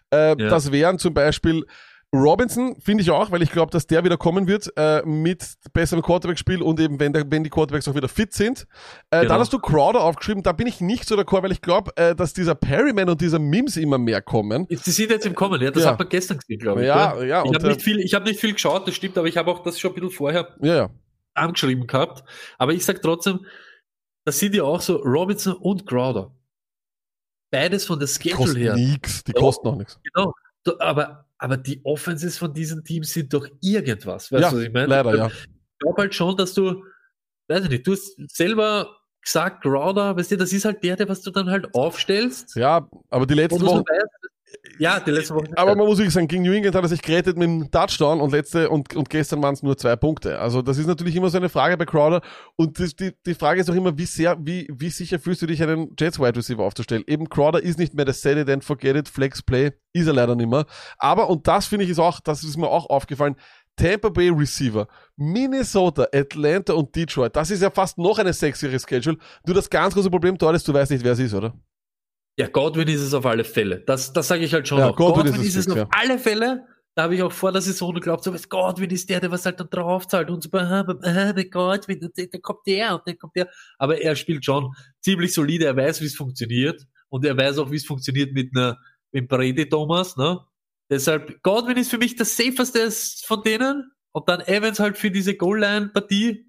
Das wären zum Beispiel Robinson, finde ich auch, weil ich glaube, dass der wieder kommen wird mit besserem Quarterback-Spiel und eben, wenn die Quarterbacks auch wieder fit sind. Genau. Dann hast du Crowder aufgeschrieben, da bin ich nicht so d'accord, weil ich glaube, dass dieser Perryman und dieser Mims immer mehr kommen. Sie sind jetzt im Kommen, ja, das hat man gestern gesehen, glaube ich. Ja. Ich habe nicht viel geschaut, das stimmt, aber ich habe auch das schon ein bisschen vorher angeschrieben gehabt. Aber ich sage trotzdem, das sind ja auch so Robinson und Crowder. Beides von der Schedule her. Die kosten auch nichts. Genau, aber die Offenses von diesen Teams sind doch irgendwas, weißt du, was ich meine? Leider, ich glaube halt schon, dass du, weiß ich nicht, du hast selber gesagt, Crowder, weißt du, das ist halt der, was du dann halt aufstellst. Ja, aber die letzten Wochen... Aber man muss wirklich sagen, gegen New England hat er sich gerettet mit einem Touchdown und gestern waren es nur 2 Punkte. Also das ist natürlich immer so eine Frage bei Crowder und die Frage ist auch immer, wie sicher fühlst du dich, einen Jets Wide Receiver aufzustellen? Eben Crowder ist nicht mehr der Set it and forget it, Flex Play ist er leider nicht mehr. Aber, und das finde ich ist mir auch aufgefallen, Tampa Bay Receiver, Minnesota, Atlanta und Detroit, das ist ja fast noch eine sexyere Schedule. Nur das ganz große Problem dort ist, du weißt nicht, wer es ist, oder? Ja, Godwin ist es auf alle Fälle. Das sage ich halt schon. Ja, Godwin ist es auf alle Fälle. Da habe ich auch vor der Saison geglaubt, so was Godwin ist der was halt dann draufzahlt und so, Godwin, dann kommt der und dann kommt der. Aber er spielt schon ziemlich solide. Er weiß, wie es funktioniert und er weiß auch, wie es funktioniert mit Brady Thomas. Ne? Deshalb Godwin ist für mich das safeste von denen und dann Evans halt für diese Goal-Line-Partie.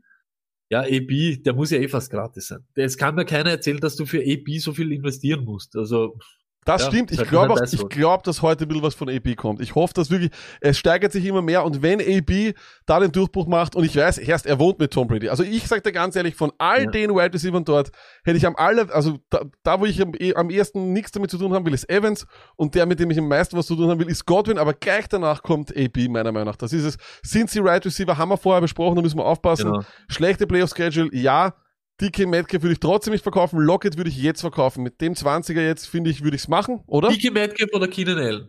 Ja, AB, der muss ja fast gratis sein. Es kann mir keiner erzählen, dass du für AB so viel investieren musst. Also das stimmt. Ich glaube, dass heute ein bisschen was von AB kommt. Ich hoffe, dass wirklich, es steigert sich immer mehr. Und wenn AB da den Durchbruch macht, und ich weiß, er wohnt mit Tom Brady. Also ich sage dir ganz ehrlich, von all den Wide Receivers dort hätte ich wo ich am ersten nichts damit zu tun haben will, ist Evans. Und der, mit dem ich am meisten was zu tun haben will, ist Godwin. Aber gleich danach kommt AB, meiner Meinung nach. Das ist es. Sind sie Wide Receiver? Haben wir vorher besprochen, da müssen wir aufpassen. Genau. Schlechte Playoff-Schedule, ja. DK Metcalf würde ich trotzdem nicht verkaufen. Lockett würde ich jetzt verkaufen. Mit dem 20er jetzt, finde ich, würde ich es machen, oder? DK Metcalf oder Keenan Allen?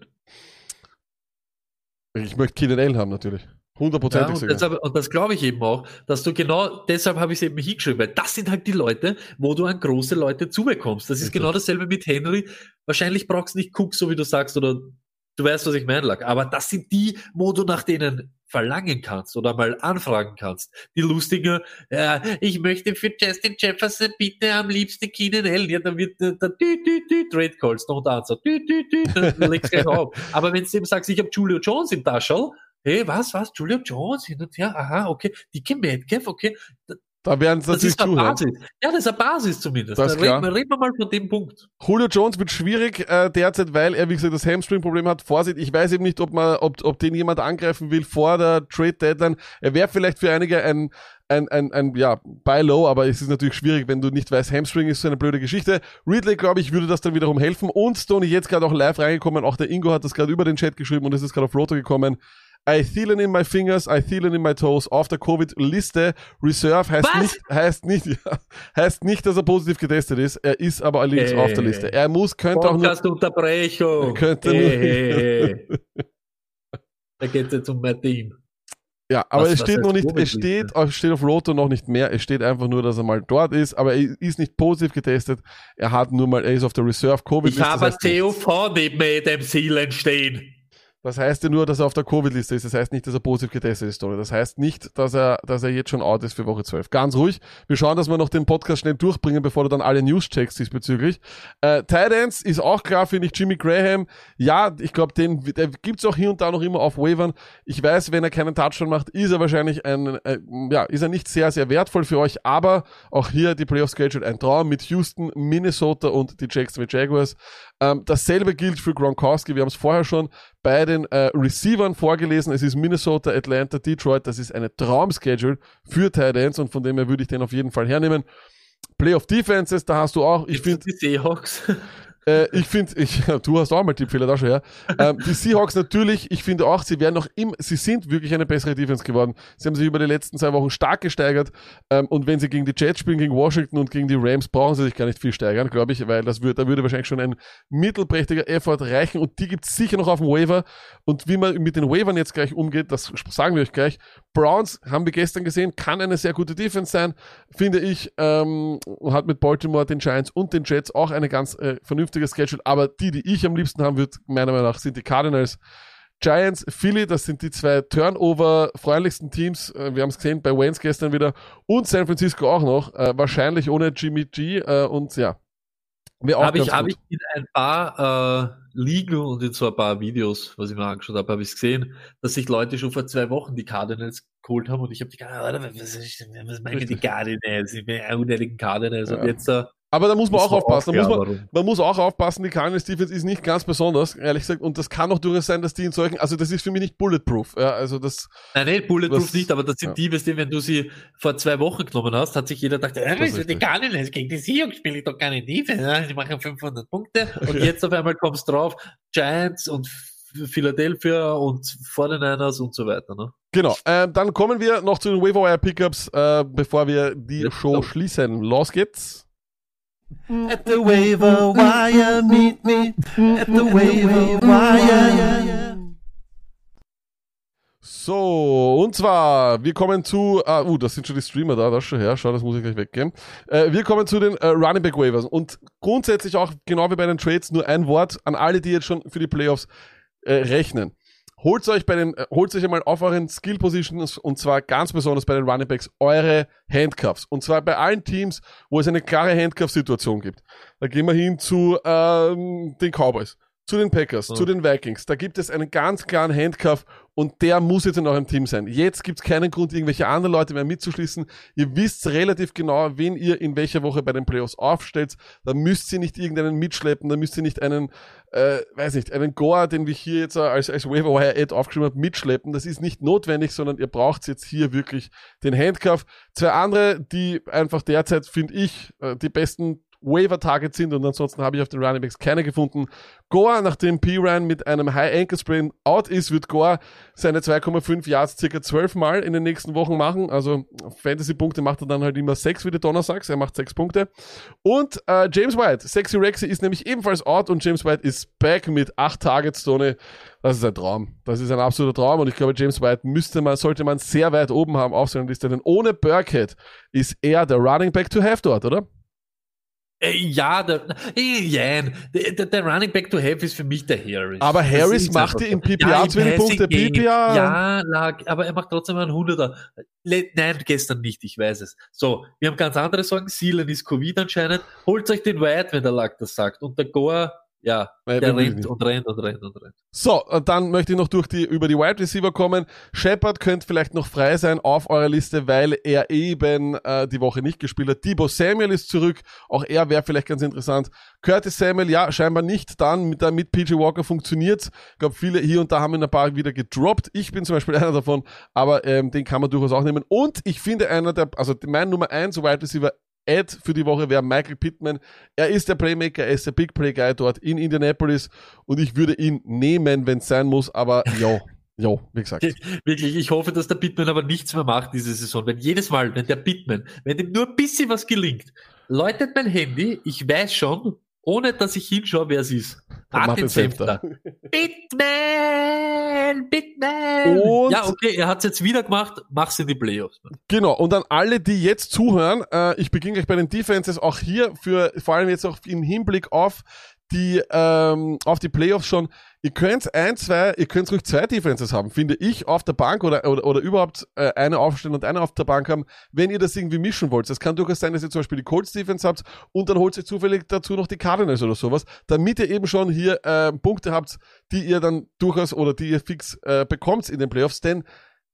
Ich möchte Keenan Allen haben, natürlich. 100%. Und das glaube ich eben auch, dass du genau, deshalb habe ich es eben hingeschrieben, weil das sind halt die Leute, wo du an große Leute zubekommst. Das ist genau dasselbe mit Henry. Wahrscheinlich brauchst du nicht Cook, so wie du sagst, oder du weißt, was ich meine, Lack. Aber das sind die, wo du nach denen verlangen kannst oder mal anfragen kannst. Die lustigen, ich möchte für Justin Jefferson bitte am liebsten Keenan Allen. Ja, dann wird dann Trade Calls noch und Answer. Dann legst du gleich auf. Aber wenn du eben sagst, ich habe Julio Jones im Taschel, hey, was, Julio Jones hin und her, aha, okay, DK Metcalf, okay. Da werden sie natürlich zuhören. Ja, das ist eine Basis zumindest. Da reden wir mal von dem Punkt. Julio Jones wird schwierig derzeit, weil er, wie gesagt, das Hamstring-Problem hat. Vorsicht, ich weiß eben nicht, ob den jemand angreifen will vor der Trade-Deadline. Er wäre vielleicht für einige ein Buy Low, aber es ist natürlich schwierig, wenn du nicht weißt, Hamstring ist so eine blöde Geschichte. Ridley, glaube ich, würde das dann wiederum helfen. Und Stoney jetzt gerade auch live reingekommen. Auch der Ingo hat das gerade über den Chat geschrieben und es ist gerade auf Roto gekommen. I Thielen in my fingers, I Thielen in my toes. Auf der Covid-Liste Reserve heißt nicht, dass er positiv getestet ist. Er ist aber allerdings auf der Liste. Er muss, könnte auch nur... Unterbrechung. Da geht's jetzt um mein Team. Ja, aber es steht auf Roto noch nicht mehr. Es steht einfach nur, dass er mal dort ist, aber er ist nicht positiv getestet. Er ist auf der Reserve Covid-Liste. Ich habe ein TOV neben dem Zielen stehen. Das heißt ja nur, dass er auf der Covid-Liste ist. Das heißt nicht, dass er positiv getestet ist, oder? Das heißt nicht, dass er jetzt schon out ist für Woche 12. Ganz ruhig. Wir schauen, dass wir noch den Podcast schnell durchbringen, bevor du dann alle News checkst diesbezüglich. Tight Ends ist auch klar, finde ich. Jimmy Graham. Ja, ich glaube, den gibt's auch hier und da noch immer auf Waivern. Ich weiß, wenn er keinen Touchdown macht, ist er wahrscheinlich ist er nicht sehr, sehr wertvoll für euch. Aber auch hier die Playoff-Schedule ein Traum mit Houston, Minnesota und die Jacksonville Jaguars. Dasselbe gilt für Gronkowski. Wir haben es vorher schon bei den Receivern vorgelesen. Es ist Minnesota, Atlanta, Detroit. Das ist eine Traum-Schedule für Tight Ends und von dem her würde ich den auf jeden Fall hernehmen. Playoff Defenses, da hast du auch. Die Seahawks. Ich finde, du hast auch mal Tippfehler da schon her. Die Seahawks natürlich, ich finde auch, sie sind wirklich eine bessere Defense geworden. Sie haben sich über die letzten 2 Wochen stark gesteigert. Und wenn sie gegen die Jets spielen, gegen Washington und gegen die Rams, brauchen sie sich gar nicht viel steigern, glaube ich, weil da würde wahrscheinlich schon ein mittelprächtiger Effort reichen. Und die gibt es sicher noch auf dem Waiver. Und wie man mit den Waivern jetzt gleich umgeht, das sagen wir euch gleich. Browns, haben wir gestern gesehen, kann eine sehr gute Defense sein, finde ich, hat mit Baltimore, den Giants und den Jets auch eine ganz vernünftige Schedule, aber die ich am liebsten haben würde, meiner Meinung nach, sind die Cardinals, Giants, Philly, das sind die 2 Turnover-freundlichsten Teams, wir haben es gesehen bei Wentz gestern wieder und San Francisco auch noch, wahrscheinlich ohne Jimmy G und ja. Habe ich in ein paar Ligen und in so ein paar Videos, was ich mir angeschaut habe, habe ich es gesehen, dass sich Leute schon vor 2 Wochen die Cardinals geholt haben und ich habe die Cardinals, was meinen die Cardinals? Ich bin ja unheiligen Cardinals und jetzt aber da muss man auch aufpassen. Man muss auch aufpassen, die Cardinals Defense ist nicht ganz besonders, ehrlich gesagt. Und das kann auch durchaus sein, dass die in solchen, also das ist für mich nicht bulletproof. Ja, also das. Nein, bulletproof das, nicht, aber das sind die, weißt du, wenn du sie vor 2 Wochen genommen hast, hat sich jeder gedacht, die Cardinals gegen die Seahawks spiele ich doch gar nicht Defense. Die machen 500 Punkte. Und jetzt auf einmal kommst du drauf, Giants und Philadelphia und 49ers und so weiter, ne? Genau, dann kommen wir noch zu den Waiver Wire Pickups, bevor wir die Show schließen. Los geht's. At the waiver wire, meet me at the waiver wire. So, und zwar, wir kommen zu, das sind schon die Streamer da, das ist schon her, schau, das muss ich gleich weggeben. Wir kommen zu den Running Back Waivers und grundsätzlich auch, genau wie bei den Trades, nur ein Wort an alle, die jetzt schon für die Playoffs rechnen. Holt euch einmal auf euren Skill Positions und zwar ganz besonders bei den Running Backs eure Handcuffs. Und zwar bei allen Teams, wo es eine klare Handcuff-Situation gibt. Da gehen wir hin zu den Cowboys, zu den Packers, zu den Vikings. Da gibt es einen ganz klaren Handcuff und der muss jetzt in eurem Team sein. Jetzt gibt es keinen Grund, irgendwelche anderen Leute mehr mitzuschließen. Ihr wisst relativ genau, wen ihr in welcher Woche bei den Playoffs aufstellt. Da müsst ihr nicht irgendeinen mitschleppen, da müsst ihr nicht einen Gore, den wir hier jetzt als Waiver-Wire-Ad aufgeschrieben haben, mitschleppen. Das ist nicht notwendig, sondern ihr braucht jetzt hier wirklich den Handcuff. 2 andere, die einfach derzeit, finde ich, die besten Waiver-Targets sind und ansonsten habe ich auf den Running Backs keine gefunden. Gore, nachdem Piran mit einem High-Ankle-Sprain out ist, wird Gore seine 2,5 Yards circa 12 Mal in den nächsten Wochen machen. Also Fantasy-Punkte macht er dann halt immer 6, wie der Donner sagt. Er macht 6 Punkte. Und James White, Sexy Rexy, ist nämlich ebenfalls out und James White ist back mit 8 Targets. Tony, das ist ein Traum. Das ist ein absoluter Traum und ich glaube, James White sollte man sehr weit oben haben auf seiner Liste, denn ohne Burkhead ist er der Running Back to have dort, oder? Ja, der Running Back to have ist für mich der Harris. Aber Harris macht dir im PPR 2 Punkte, PPR. Ja, aber er macht trotzdem einen 100er. Nein, gestern nicht, ich weiß es. So, wir haben ganz andere Sorgen. Seelen ist Covid anscheinend. Holt euch den White, wenn der Luck das sagt. Und der Gore, ja, der rennt. So, dann möchte ich noch über die Wide Receiver kommen. Shepard könnte vielleicht noch frei sein auf eurer Liste, weil er eben die Woche nicht gespielt hat. Deebo Samuel ist zurück, auch er wäre vielleicht ganz interessant. Curtis Samuel, ja, scheinbar nicht. Dann mit PJ Walker funktioniert. Ich glaube, viele hier und da haben ihn ein paar wieder gedroppt. Ich bin zum Beispiel einer davon, aber den kann man durchaus auch nehmen. Und ich finde mein Nummer 1 Wide Receiver Ad für die Woche wäre Michael Pittman. Er ist der Playmaker, er ist der Big Play Guy dort in Indianapolis und ich würde ihn nehmen, wenn es sein muss, aber ja, wie gesagt. Wirklich, ich hoffe, dass der Pittman aber nichts mehr macht diese Saison. Wenn dem nur ein bisschen was gelingt, läutet mein Handy, ich weiß schon, ohne dass ich hinschaue, wer es ist. Martin Senfter. Pittman! Und ja, okay, er hat es jetzt wieder gemacht, mach's in die Playoffs. Genau, und an alle, die jetzt zuhören, ich beginne gleich bei den Defenses, auch hier, vor allem jetzt auch im Hinblick auf die Playoffs schon, ihr könnt ruhig 2 Defenses haben, finde ich, auf der Bank oder überhaupt eine aufstellen und eine auf der Bank haben, wenn ihr das irgendwie mischen wollt. Das kann durchaus sein, dass ihr zum Beispiel die Colts Defense habt und dann holt ihr zufällig dazu noch die Cardinals oder sowas, damit ihr eben schon hier Punkte habt, die ihr dann durchaus oder die ihr fix bekommt in den Playoffs, denn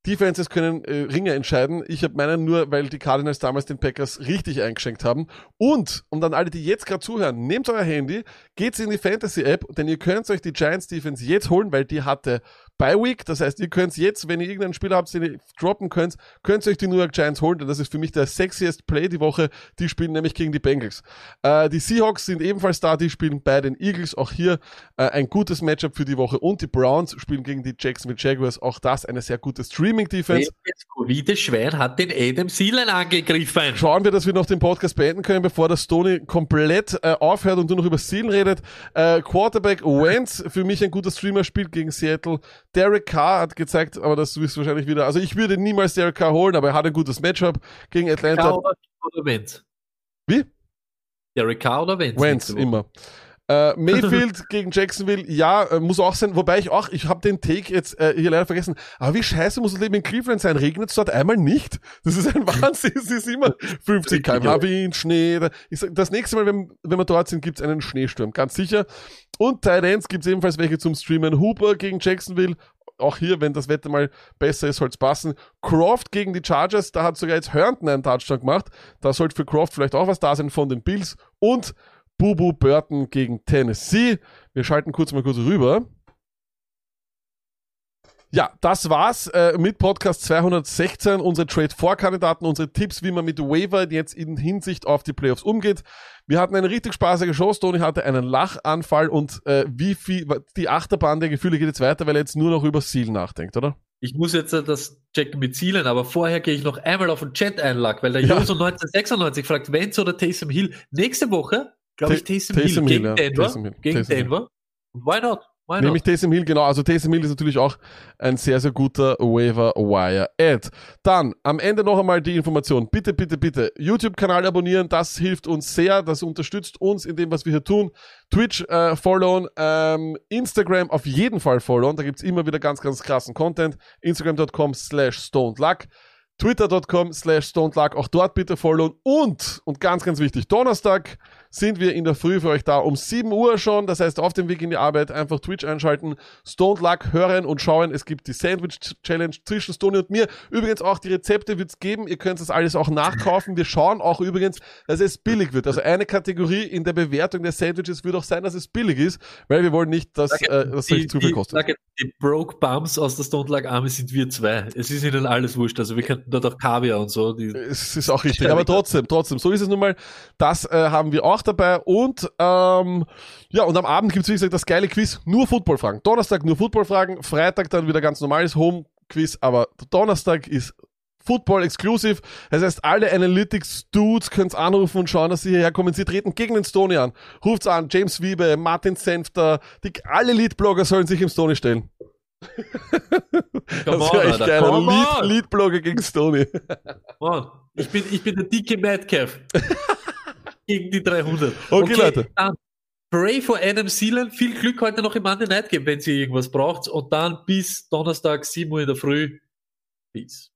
Defenses können Ringe entscheiden. Ich habe meinen nur, weil die Cardinals damals den Packers richtig eingeschenkt haben. Und an alle, die jetzt gerade zuhören, nehmt euer Handy, geht's in die Fantasy-App, denn ihr könnt euch die Giants-Defense jetzt holen, weil die hatte Bye-Week, das heißt, ihr könnt jetzt, wenn ihr irgendeinen Spieler habt, den ihr droppen könnt, könnt ihr euch die New York Giants holen, denn das ist für mich der sexiest Play die Woche, die spielen nämlich gegen die Bengals. Die Seahawks sind ebenfalls da, die spielen bei den Eagles, auch hier ein gutes Matchup für die Woche und die Browns spielen gegen die Jacksonville Jaguars, auch das eine sehr gute Streaming-Defense. Das Covid-Schwein hat den Adam Thielen angegriffen. Schauen wir, dass wir noch den Podcast beenden können, bevor das Stoney komplett aufhört und nur noch über Thielen redet. Quarterback Wentz, für mich ein guter Streamer, spielt gegen Seattle. Derek Carr hat gezeigt, aber das ist wahrscheinlich wieder, also ich würde niemals Derek Carr holen, aber er hat ein gutes Matchup gegen Atlanta. Carr oder Wentz? Wie? Derek Carr oder Wentz? Wentz, immer. Mayfield gegen Jacksonville, ja, muss auch sein, wobei ich habe den Take jetzt hier leider vergessen, aber wie scheiße muss das Leben in Cleveland sein, regnet es dort einmal nicht, das ist ein Wahnsinn, es ist immer 50 km/h Wind, Schnee, ich sag, das nächste Mal, wenn wir dort sind, gibt es einen Schneesturm, ganz sicher, und Tight Ends gibt es ebenfalls welche zum Streamen, Hooper gegen Jacksonville, auch hier, wenn das Wetter mal besser ist, soll es passen. Croft gegen die Chargers, da hat sogar jetzt Herndon einen Touchdown gemacht, da sollte für Croft vielleicht auch was da sein von den Bills und Bubu Burton gegen Tennessee. Wir schalten kurz rüber. Ja, das war's mit Podcast 216, unsere Trade-4-Kandidaten, unsere Tipps, wie man mit Waiver jetzt in Hinsicht auf die Playoffs umgeht. Wir hatten eine richtig spaßige Show, Tony hatte einen Lachanfall und wie viel die Achterbahn der Gefühle geht jetzt weiter, weil er jetzt nur noch über Ziel nachdenkt, oder? Ich muss jetzt das checken mit Zielen, aber vorher gehe ich noch einmal auf den Chat ein, Lack, weil der Joso 1996 fragt, Wentz oder Taysom Hill nächste Woche? Glaube ich, Taysom Hill gegen Denver. Und why not? Nämlich Taysom Hill, genau. Also Taysom Hill ist natürlich auch ein sehr, sehr guter Waiver-Wire-Ad. Dann am Ende noch einmal die Information. Bitte, bitte, bitte YouTube-Kanal abonnieren. Das hilft uns sehr. Das unterstützt uns in dem, was wir hier tun. Twitch followen, Instagram auf jeden Fall followen. Da gibt es immer wieder ganz, ganz krassen Content. Instagram.com/stonedluck. Twitter.com/stonedluck, auch dort bitte folgen. Und ganz, ganz wichtig, Donnerstag sind wir in der Früh für euch da, um 7 Uhr schon, das heißt auf dem Weg in die Arbeit einfach Twitch einschalten, Stoned Luck hören und schauen, es gibt die Sandwich-Challenge zwischen Stoney und mir, übrigens auch die Rezepte wird es geben, ihr könnt das alles auch nachkaufen, wir schauen auch übrigens, dass es billig wird, also eine Kategorie in der Bewertung der Sandwiches wird auch sein, dass es billig ist, weil wir wollen nicht, dass das zu viel kostet. Die Broke Bums aus der Stoned Luck Army sind wir zwei, es ist ihnen alles wurscht, also wir könnten dort auch Kaviar und so. Es ist auch richtig, aber trotzdem, so ist es nun mal, das haben wir auch dabei und ja, und am Abend gibt es wie gesagt das geile Quiz, nur Footballfragen. Donnerstag nur Footballfragen, Freitag dann wieder ganz normales Home-Quiz, aber Donnerstag ist Football Exclusive, das heißt alle Analytics-Dudes könnt anrufen und schauen, dass sie hierher kommen, sie treten gegen den Stoney an, ruft's an, James Wiebe, Martin Senfter, alle Lead-Blogger sollen sich im Stoney stellen. Das wäre echt geil, Lead-Blogger gegen Stoney. Ich bin der DK Metcalf. Gegen die 300. Okay, Leute. Dann pray for Adam Thielen. Viel Glück heute noch im Monday Night Game, wenn ihr irgendwas braucht. Und dann bis Donnerstag, 7 Uhr in der Früh. Peace.